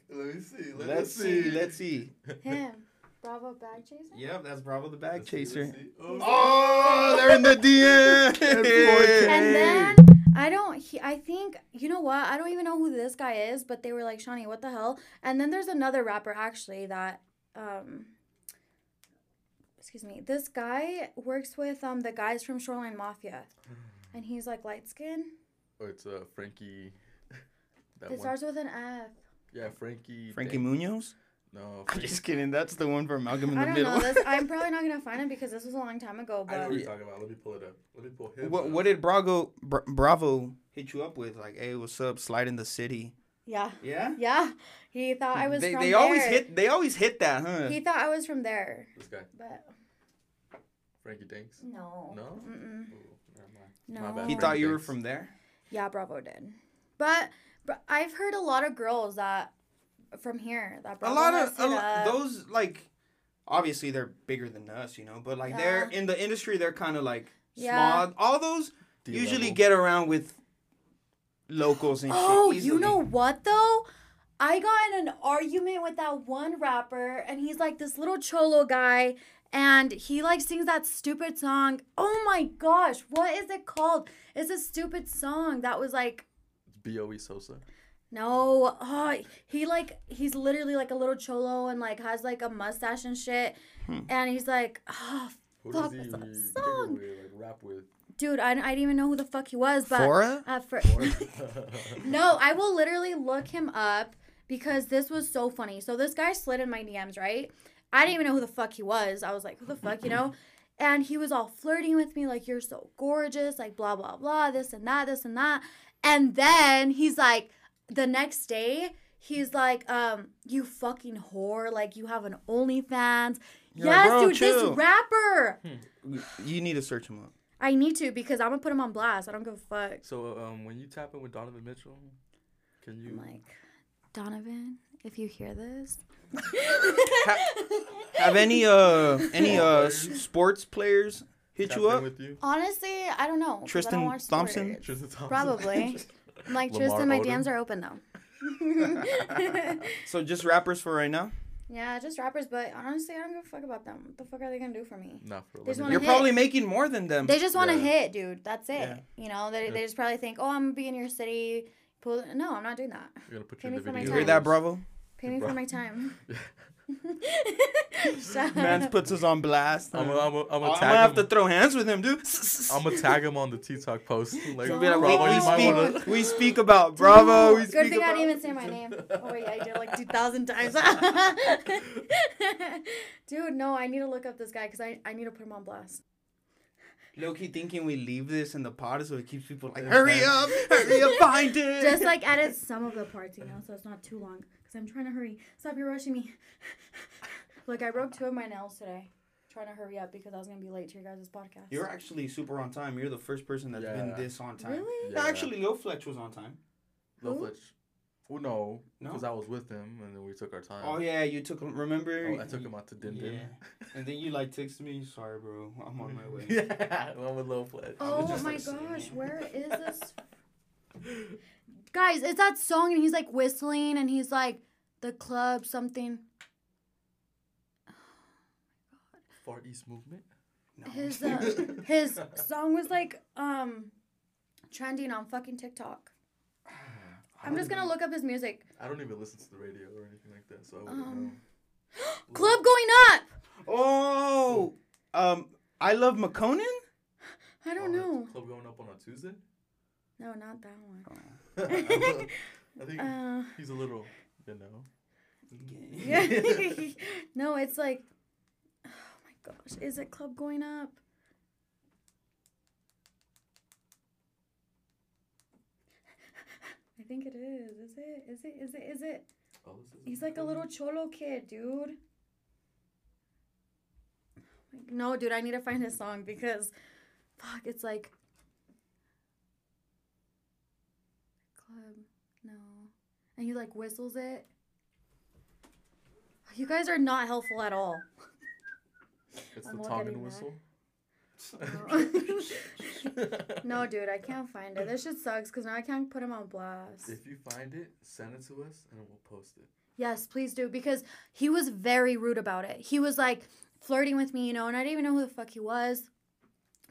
look. Let me see. Let let's me see. see. Let's see. Him. Bravo Bag Chaser? Yep, that's Bravo the Bag let's Chaser. See, see. Oh, oh, they're in the D Ms. And then... I don't, he, I think, you know what? I don't even know who this guy is, but they were like, Shani, what the hell? And then there's another rapper, actually, that, um, excuse me, this guy works with um the guys from Shoreline Mafia. And he's like light skin. Oh, it's uh, Frankie. That it starts with an F. Yeah, Frankie. Frankie Dan- Munoz? No, I'm just kidding. That's the one from Malcolm in the Middle. I don't know this. I'm probably not gonna find him because this was a long time ago. But I know what you're talking about. Let me pull it up. Let me pull him. What up. What did Bravo Bra- Bravo hit you up with? Like, hey, what's up? Slide in the city. Yeah. Yeah. Yeah. He thought I was. They, from they there. always hit. They always hit that, huh? He thought I was from there. This guy. But Frankie Dinks. No. No. Mm-mm. Ooh, no. He Frankie thought you were from there. Yeah, Bravo did. But, but I've heard a lot of girls that. From here, that a lot of a lo- those like, obviously they're bigger than us, you know. But like yeah. they're in the industry, they're kind of like yeah. small. All those D-level. Usually get around with locals and oh, shit. Oh, you know what though? I got in an argument with that one rapper, and he's like this little cholo guy, and he like sings that stupid song. Oh my gosh, what is it called? It's a stupid song that was like. B O E Sosa. No, oh, he like, he's literally like a little cholo and like has like a mustache and shit. Hmm. And he's like, oh, who fuck, what's that song? Away, like, rap with? Dude, I, I didn't even know who the fuck he was. But Fora? Uh, for- no, I will literally look him up because this was so funny. So this guy slid in my D Ms, right? I didn't even know who the fuck he was. I was like, who the fuck, you know? And he was all flirting with me like, you're so gorgeous, like blah, blah, blah, this and that, this and that. And then he's like... The next day, he's like, um, you fucking whore. Like, you have an OnlyFans. You're yes, like, dude, chill. This rapper. You need to search him up. I need to because I'm going to put him on blast. I don't give a fuck. So um, when you tap in with Donovan Mitchell, can you? I'm like, Donovan, if you hear this. have, have any uh any uh sports players hit Tap you up? With you? Honestly, I don't know. Tristan, I don't watch Thompson? Tristan Thompson? Probably. I'm like, Lamar Tristan, my Odom. D Ms are open, though. So just rappers for right now? Yeah, just rappers, but honestly, I don't give a fuck about them. What the fuck are they going to do for me? Not for You're hit. Probably making more than them. They just want to yeah. hit, dude. That's it. Yeah. You know, they, yeah. they just probably think, oh, I'm going to be in your city. Pull... No, I'm not doing that. You're going to put Pay your video. You hear that, Bravo? Pay me Bro. for my time. Man puts us on blast. I'm going to have to throw hands with him, dude. I'm going to tag him on the TikTok post. Like, like, we, speak, wanna... we speak about Bravo. We Good speak thing about... I didn't even say my name. Oh, wait, I did like two thousand times. Dude, no, I need to look up this guy because I, I need to put him on blast. Low-key thinking we leave this in the pod so it keeps people like, hurry up, hurry up, find it. Just like edit some of the parts, you know, so it's not too long. Because I'm trying to hurry. Stop, you're rushing me. Look, I broke two of my nails today. Trying to hurry up because I was going to be late to your guys' podcast. You're actually super on time. You're the first person that's yeah. been this on time. Really? Yeah. Actually, Low Fletch was on time. Low Fletch. Well, no, because no. I was with him, and then we took our time. Oh, yeah, you took him, remember? Oh, I took him out to dinner. Yeah. And then you, like, texted me, sorry, bro, I'm on my way. Yeah, I'm with Low Fletch. Oh, my like, gosh, where is this? Guys, it's that song, and he's, like, whistling, and he's, like, the club, something. Oh, my God. Far East Movement? No. His, uh, his song was, like, um, trending on fucking TikTok. I'm just going to look up his music. I don't even listen to the radio or anything like that, so I wouldn't um, know. Club Going Up! Oh! Um, I Love McConan? I don't oh, know. Club Going Up on a Tuesday? No, not that one. Oh. I think uh, he's a little, you know. No, it's like, oh my gosh, is it Club Going Up? I think it is. Is it? Is it? Is it? Is it? Oh, this is He's like a little cholo kid, dude. Like, no, dude, I need to find his song because, fuck, it's like. Club, no. And he like whistles it. You guys are not helpful at all. It's I'm the tongue and whistle. That. No, dude, I can't find it. This shit sucks because now I can't put him on blast. If you find it, send it to us and we'll post it. Yes, please do, because he was very rude about it. He was like flirting with me, you know, and I didn't even know who the fuck he was.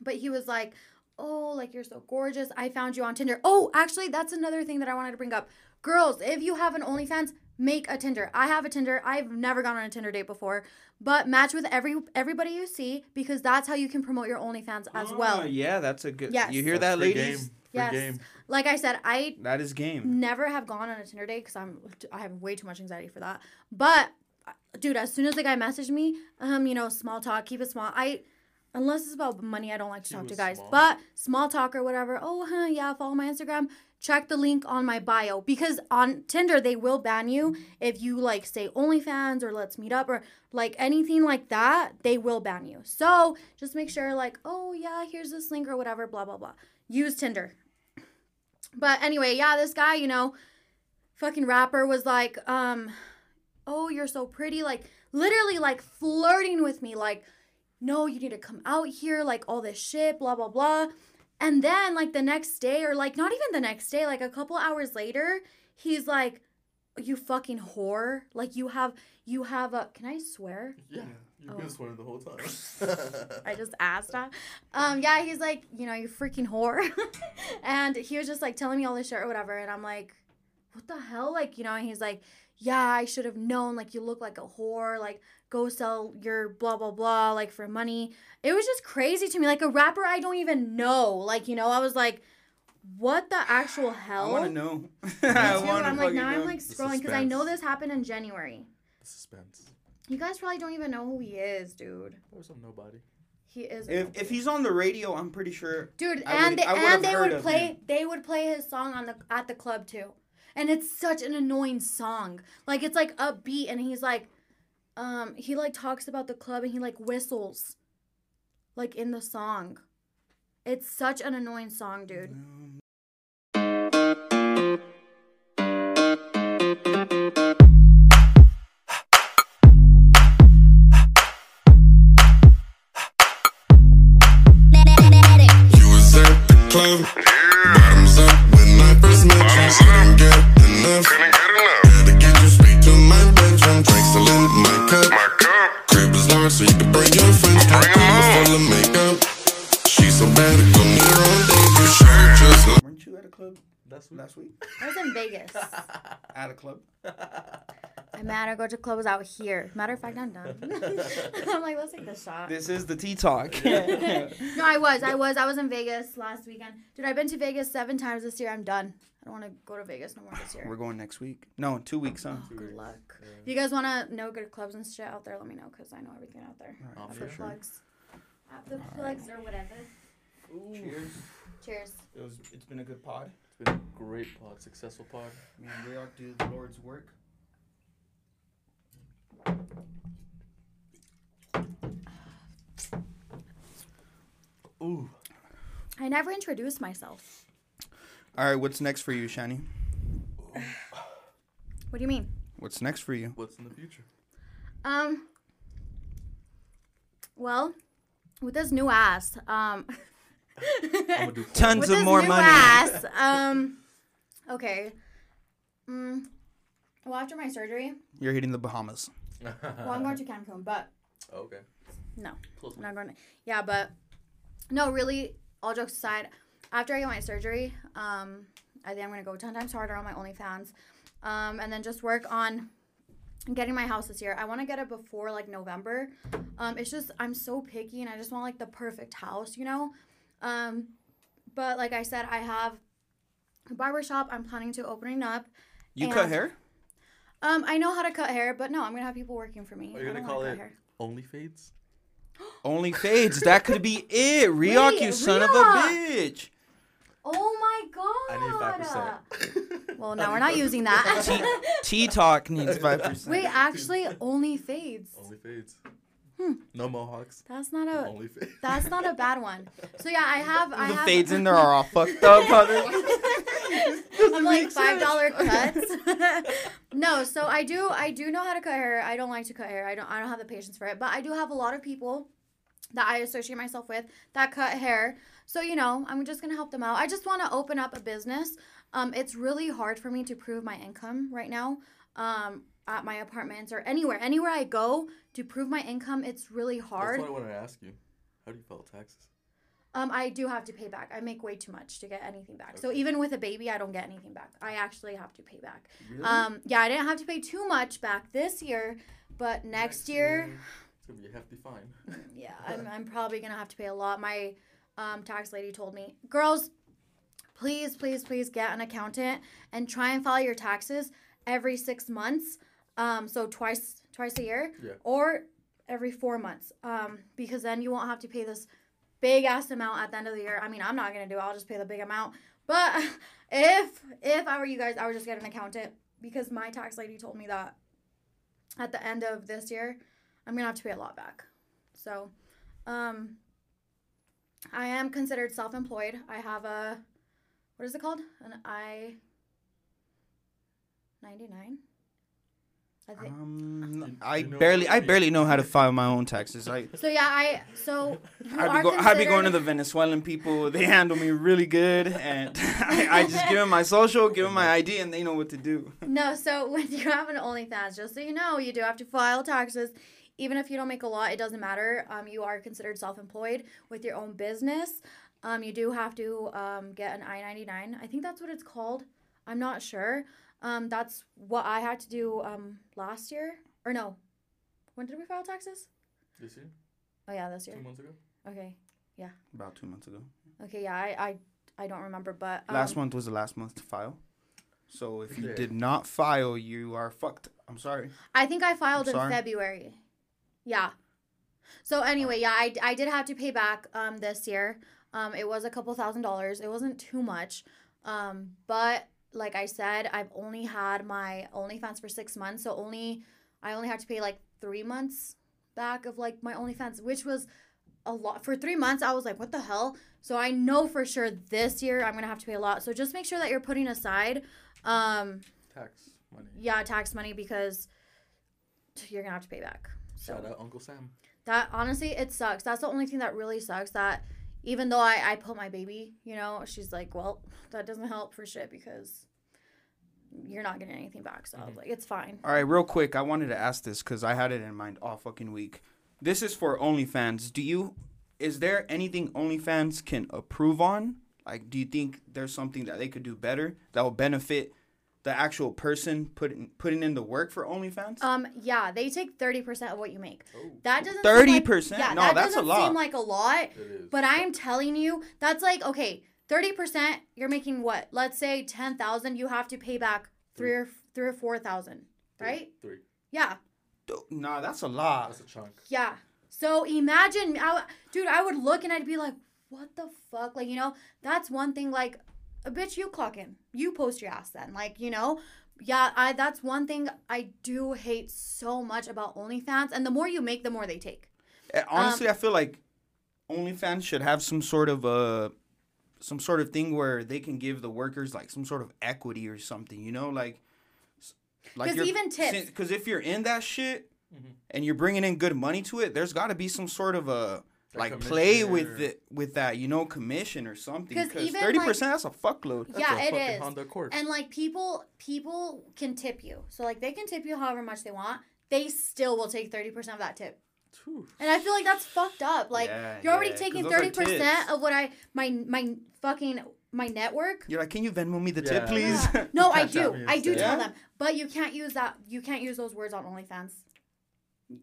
But he was like, oh, like you're so gorgeous. I found you on Tinder. Oh, actually, that's another thing that I wanted to bring up. Girls, if you have an OnlyFans, make a Tinder. I have a Tinder. I've never gone on a Tinder date before, but match with every everybody you see because that's how you can promote your OnlyFans as oh, well. Yeah, that's a good. Yes. You hear that's that, ladies? Game. Yes. Game. Like I said, I that is game. Never have gone on a Tinder date because I'm I have way too much anxiety for that. But dude, as soon as the guy messaged me, um, you know, small talk, keep it small. I unless it's about money, I don't like to she talk to guys. Small. But small talk or whatever. Oh, huh, yeah, follow my Instagram. Check the link on my bio because on Tinder, they will ban you if you like say OnlyFans or let's meet up or like anything like that, they will ban you. So just make sure like, oh yeah, here's this link or whatever, blah, blah, blah. Use Tinder. But anyway, yeah, this guy, you know, fucking rapper was like, um, oh, you're so pretty. Like literally like flirting with me. Like, no, you need to come out here. Like all this shit, blah, blah, blah. And then, like, the next day or, like, not even the next day, like, a couple hours later, he's like, you fucking whore. Like, you have, you have a, can I swear? Yeah, you've oh. been swearing the whole time. I just asked that. Um, yeah, he's like, you know, you freaking whore. And he was just, like, telling me all this shit or whatever. And I'm like, what the hell? Like, you know, and he's like, yeah, I should have known. Like, you look like a whore. Like, go sell your blah, blah, blah, like, for money. It was just crazy to me. Like, a rapper I don't even know. Like, you know, I was like, what the actual hell? I want to know. I want to I'm like, now know. I'm, like, scrolling because I know this happened in January. The suspense. You guys probably don't even know who he is, dude. Or some nobody. He is. If if he's on the radio, I'm pretty sure. Dude, I and, would, they, and they would play him. They would play his song on the at the club, too. And it's such an annoying song. Like, it's like upbeat, and he's like, um, he like talks about the club, and he like whistles, like in the song. It's such an annoying song, dude. Um. Last week? I was in Vegas. At a club? I'm mad I go to clubs out here. Matter of fact, I'm done. I'm like, let's take the shot. This is the tea talk. No, I was. I was. I was in Vegas last weekend. Dude, I've been to Vegas seven times this year. I'm done. I don't want to go to Vegas no more this year. We're going next week. No, two weeks, huh? Oh, two good weeks. Luck. Yeah. If you guys want to know good clubs and shit out there, let me know, because I know everything out there. Right. At the sure. plugs. At the All plugs right. or whatever. Ooh. Cheers. Cheers. It was, it's been a good pod. It's been a great pod, successful pod. Man, we ought to do the Lord's work. Ooh. I never introduced myself. All right, what's next for you, Shani? What do you mean? What's next for you? What's in the future? Um. Well, with this new ass, um... tons with of this more new money ass, um okay mm, well, after my surgery you're hitting the Bahamas. Well, I'm going to Cancun, but oh, okay no Close I'm not going to, yeah but no really all jokes aside, after I get my surgery um I think I'm going to go ten times harder on my OnlyFans, um and then just work on getting my house this year. I want to get it before like November. Um it's just I'm so picky, and I just want like the perfect house, you know. Um, but like I said, I have a barber shop I'm planning to opening up. You cut hair? Um, I know how to cut hair, but no, I'm gonna have people working for me. Are you gonna call it Only Fades? Only Fades. That could be it. Reok, you son of a bitch. Oh my god. I need five percent. Well, no, we're not using that. Tea Talk needs five percent. Wait, actually, Only Fades. Only Fades. Hmm. No mohawks. That's not a. Only that's not a bad one. So yeah, I have. I the have, fades in there are all fucked up. I'm like five dollar cuts. No, so I do. I do know how to cut hair. I don't like to cut hair. I don't. I don't have the patience for it. But I do have a lot of people that I associate myself with that cut hair. So you know, I'm just gonna help them out. I just want to open up a business. Um, it's really hard for me to prove my income right now. Um. At my apartments or anywhere, anywhere I go to prove my income, it's really hard. That's what I wanted to ask you. How do you file taxes? Um, I do have to pay back. I make way too much to get anything back. Okay. So even with a baby, I don't get anything back. I actually have to pay back. Really? Um, yeah, I didn't have to pay too much back this year, but next, next year, year it's gonna be a hefty fine. Yeah, I'm I'm probably gonna have to pay a lot. My um tax lady told me, girls, please, please, please get an accountant and try and file your taxes every six months. Um, so twice, twice a year, yeah. Or every four months, um, because then you won't have to pay this big ass amount at the end of the year. I mean, I'm not going to do it. I'll just pay the big amount. But if, if I were you guys, I would just get an accountant, because my tax lady told me that at the end of this year, I'm going to have to pay a lot back. So, um, I am considered self-employed. I have a, what is it called? An I ninety-nine. I think. Um, I barely, I barely know how to file my own taxes. I, so yeah, I so. I'd be, go, I'd be going to the Venezuelan people. They handle me really good, and I, I just give them my social, give them my I D, and they know what to do. No, so when you have an OnlyFans, just so you know, you do have to file taxes, even if you don't make a lot. It doesn't matter. Um, you are considered self-employed with your own business. Um, you do have to um get an I ninety-nine. I think that's what it's called. I'm not sure. Um, that's what I had to do um, last year. Or no. When did we file taxes? This year. Oh, yeah, this year. Two months ago. Okay, yeah. About two months ago. Okay, yeah, I I, I don't remember, but... Um, last month was the last month to file. So if you yeah. did not file, you are fucked. I'm sorry. I think I filed in February. Yeah. So anyway, yeah, I, I did have to pay back um this year. Um, it was a couple thousand dollars. It wasn't too much. Um, but... like I said, I've only had my OnlyFans for six months. So only I only had to pay like three months back of like my OnlyFans, which was a lot. For three months, I was like, what the hell? So I know for sure this year I'm going to have to pay a lot. So just make sure that you're putting aside. Um, tax money. Yeah, tax money, because you're going to have to pay back. So. Shout out Uncle Sam. That, honestly, it sucks. That's the only thing that really sucks, that even though I, I put my baby, you know, she's like, well, that doesn't help for shit because you're not getting anything back. So, mm-hmm. like, it's fine. All right, real quick, I wanted to ask this because I had it in mind all fucking week. This is for OnlyFans. Do you, is there anything OnlyFans can approve on? Like, do you think there's something that they could do better that will benefit the actual person putting putting in the work for OnlyFans? Um, yeah, they take thirty percent of what you make. Oh. That doesn't thirty percent. Like, yeah, no, that that's doesn't a lot. Seem like a lot, but I am telling you, that's like, okay, thirty percent. You're making what? Let's say ten thousand. You have to pay back three, three or three or four thousand, right? Three. Yeah. Dude, nah, that's a lot. That's a chunk. Yeah. So imagine, I, dude, I would look and I'd be like, what the fuck? Like, you know, that's one thing. Like, a bitch, you clock in. You post your ass then. Like, you know? Yeah, I. That's one thing I do hate so much about OnlyFans. And the more you make, the more they take. Honestly, um, I feel like OnlyFans should have some sort of a, some sort of thing where they can give the workers, like, some sort of equity or something, you know? Like, like even tips. Because if you're in that shit, mm-hmm. and you're bringing in good money to it, there's got to be some sort of a... Like, play with it, with that, you know, commission or something. Because thirty percent, like, that's a fuckload. That's yeah, a it is. Honda Accord. And, like, people people can tip you. So, like, they can tip you however much they want. They still will take thirty percent of that tip. Whew. And I feel like that's fucked up. Like, yeah, you're already yeah, taking thirty percent of what I, my my fucking, my network. You're like, can you Venmo me the yeah. tip, please? Yeah. No, I do. I do tell yeah? them. But you can't use that. You can't use those words on OnlyFans.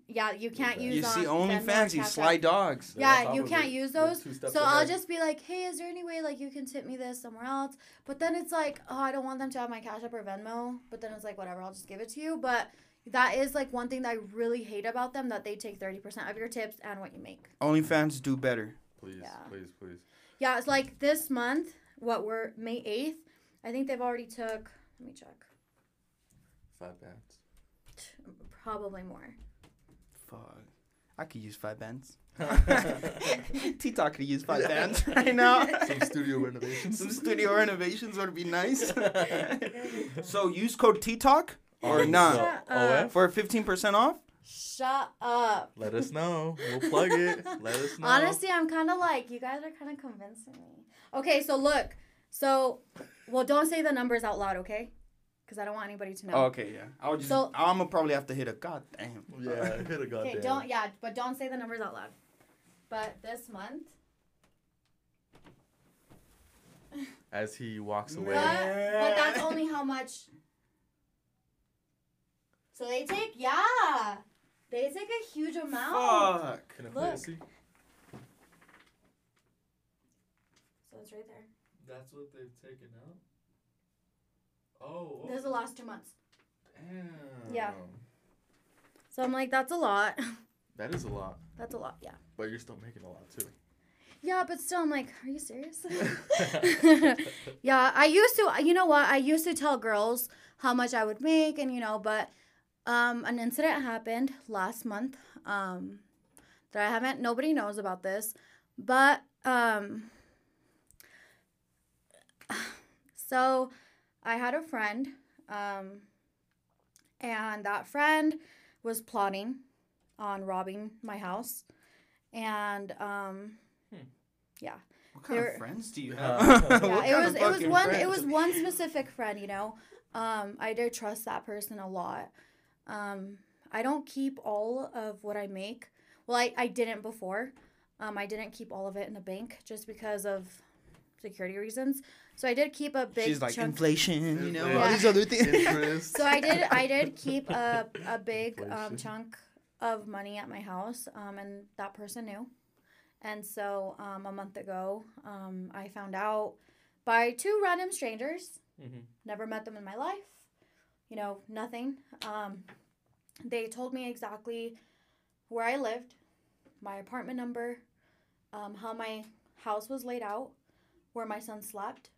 Yeah, you can't use. You see OnlyFans, you sly dogs. Yeah, you can't use those. So I'll just be like, hey, is there any way like you can tip me this somewhere else? But then it's like, oh, I don't want them to have my Cash App or Venmo. But then it's like, whatever, I'll just give it to you. But that is like one thing that I really hate about them, that they take thirty percent of your tips and what you make. OnlyFans, do better, please, yeah. please, please. Yeah, it's like this month. What we're May eighth. I think they've already took. Let me check. Five bands. Probably more. I could use five bands. T-Talk could use five bands right now. Some studio renovations. Some studio renovations would be nice. So use code T-Talk or not uh, for fifteen percent off? Shut up. Let us know. We'll plug it. Let us know. Honestly, I'm kind of like, you guys are kind of convincing me. Okay, so look. So, well, don't say the numbers out loud, okay? Because I don't want anybody to know. Oh, okay, yeah. I'll just, so, I'm going to probably have to hit a goddamn. Yeah, hit a goddamn. Okay, don't, yeah, but don't say the numbers out loud. But this month. As he walks away. But, but that's only how much. So they take, yeah. They take a huge amount. Fuck. Can I play a C? So it's right there. That's what they've taken out? Oh. This is the last two months. Damn. Yeah. So I'm like, that's a lot. That is a lot. That's a lot, yeah. But you're still making a lot, too. Yeah, but still, I'm like, are you serious? Yeah, I used to, you know what? I used to tell girls how much I would make, and, you know, but um, an incident happened last month um, that I haven't, nobody knows about this, but, um, so... I had a friend, um, and that friend was plotting on robbing my house, and um, hmm. yeah. What kind were, of friends do you have? Yeah, it was it was one friends? It was one specific friend, you know. Um, I do trust that person a lot. Um, I don't keep all of what I make. Well, I, I didn't before. Um, I didn't keep all of it in the bank just because of security reasons. So I did keep a big. She's like chunk. Inflation, you know, yeah. all these other things. So I did, I did keep a a big um, chunk of money at my house, um, and that person knew, and so um, a month ago, um, I found out by two random strangers. Mm-hmm. Never met them in my life, you know, nothing. Um, they told me exactly where I lived, my apartment number, um, how my house was laid out, where my son slept.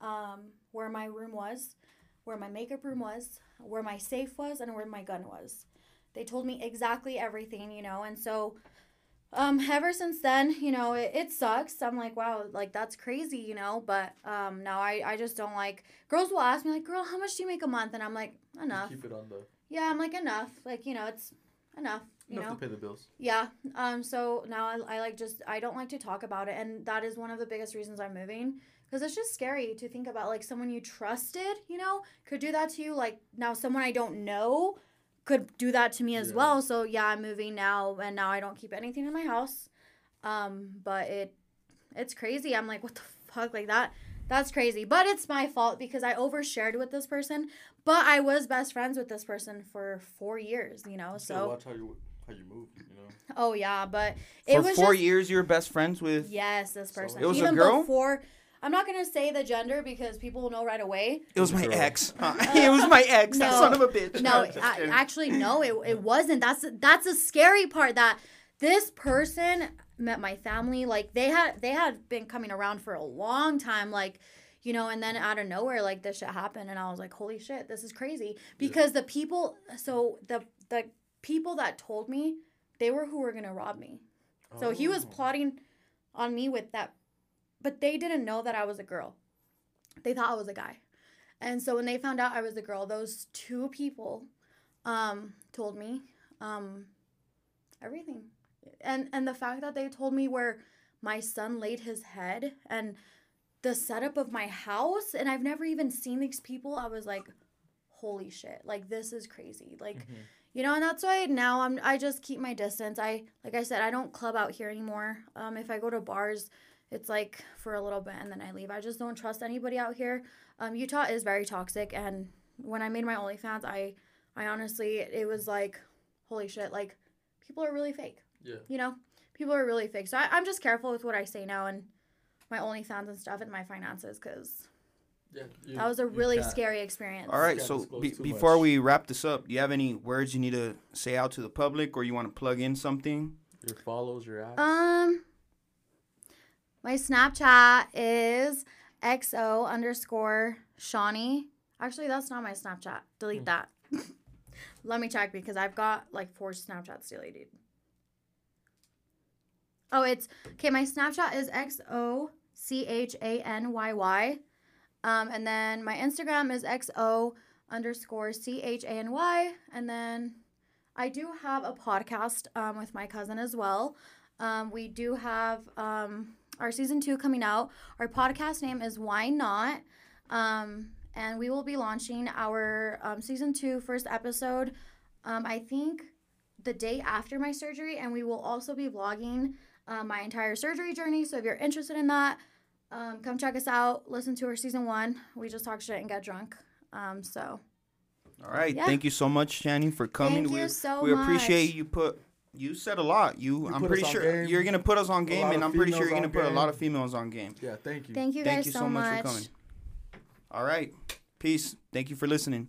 um, where my room was, where my makeup room was, where my safe was, and where my gun was. They told me exactly everything, you know, and so um, ever since then, you know, it, it sucks. I'm like, wow, like, that's crazy, you know, but um, no, I, I just don't like, girls will ask me, like, girl, how much do you make a month? And I'm like, enough. Keep it on the... Yeah, I'm like, enough. Like, you know, it's enough. You enough know? to pay the bills. Yeah. Um. So now I, I like just, I don't like to talk about it. And that is one of the biggest reasons I'm moving. Because it's just scary to think about, like, someone you trusted, you know, could do that to you. Like, now someone I don't know could do that to me as yeah. well. So, yeah, I'm moving now. And now I don't keep anything in my house. Um. But it, it's crazy. I'm like, what the fuck? Like, that, that's crazy. But it's my fault because I overshared with this person. But I was best friends with this person for four years, you know. So, so watch how you... how you moved, you know? Oh, yeah, but it For was four just, years you were best friends with... Yes, this person. It was Even a girl? Before, I'm not going to say the gender because people will know right away. It was my girl. ex. Uh, it was my ex, no, that son of a bitch. No, no I, actually, no, it, it wasn't. That's that's a scary part that this person met my family. Like, they had, they had been coming around for a long time, like... You know, and then out of nowhere, like, this shit happened, and I was like, holy shit, this is crazy. Because yeah. the people... So, the the... people that told me, they were who were going to rob me. Oh. So he was plotting on me with that. But they didn't know that I was a girl. They thought I was a guy. And so when they found out I was a girl, those two people um, told me um, everything. And and the fact that they told me where my son laid his head and the setup of my house, and I've never even seen these people, I was like, holy shit. Like, this is crazy. Like... Mm-hmm. You know, and that's why now I'm, I just keep my distance. I, like I said, I don't club out here anymore. Um, if I go to bars, it's like for a little bit and then I leave. I just don't trust anybody out here. Um, Utah is very toxic. And when I made my OnlyFans, I, I honestly, it was like, holy shit, like, people are really fake. Yeah. You know, people are really fake. So I, I'm just careful with what I say now and my OnlyFans and stuff and my finances because... Yeah, you, that was a really scary experience. All right, so be, before much. we wrap this up, do you have any words you need to say out to the public or you want to plug in something? Your follows, your apps? Um, my Snapchat is xo underscore Shawnee. Actually, that's not my Snapchat. Delete mm. that. Let me check because I've got like four Snapchats deleted. Oh, it's, okay, my Snapchat is X O C H A N Y Y. Um, and then my Instagram is xo underscore C H A N Y. And then I do have a podcast um, with my cousin as well. Um, we do have um, our season two coming out. Our podcast name is Why Not? Um, and we will be launching our um, season two first episode, um, I think, the day after my surgery. And we will also be vlogging uh, my entire surgery journey. So if you're interested in that, Um, come check us out. Listen to our season one. We just talk shit and get drunk. Um, so. All right. Yeah. Thank you so much, Shani, for coming. Thank we, you so we much. We appreciate you put. You said a lot. You, you I'm pretty sure game. you're gonna put us on game, and I'm pretty sure you're gonna put game. a lot of females on game. Yeah. Thank you. Thank you guys thank you so, so much. much for coming. All right. Peace. Thank you for listening.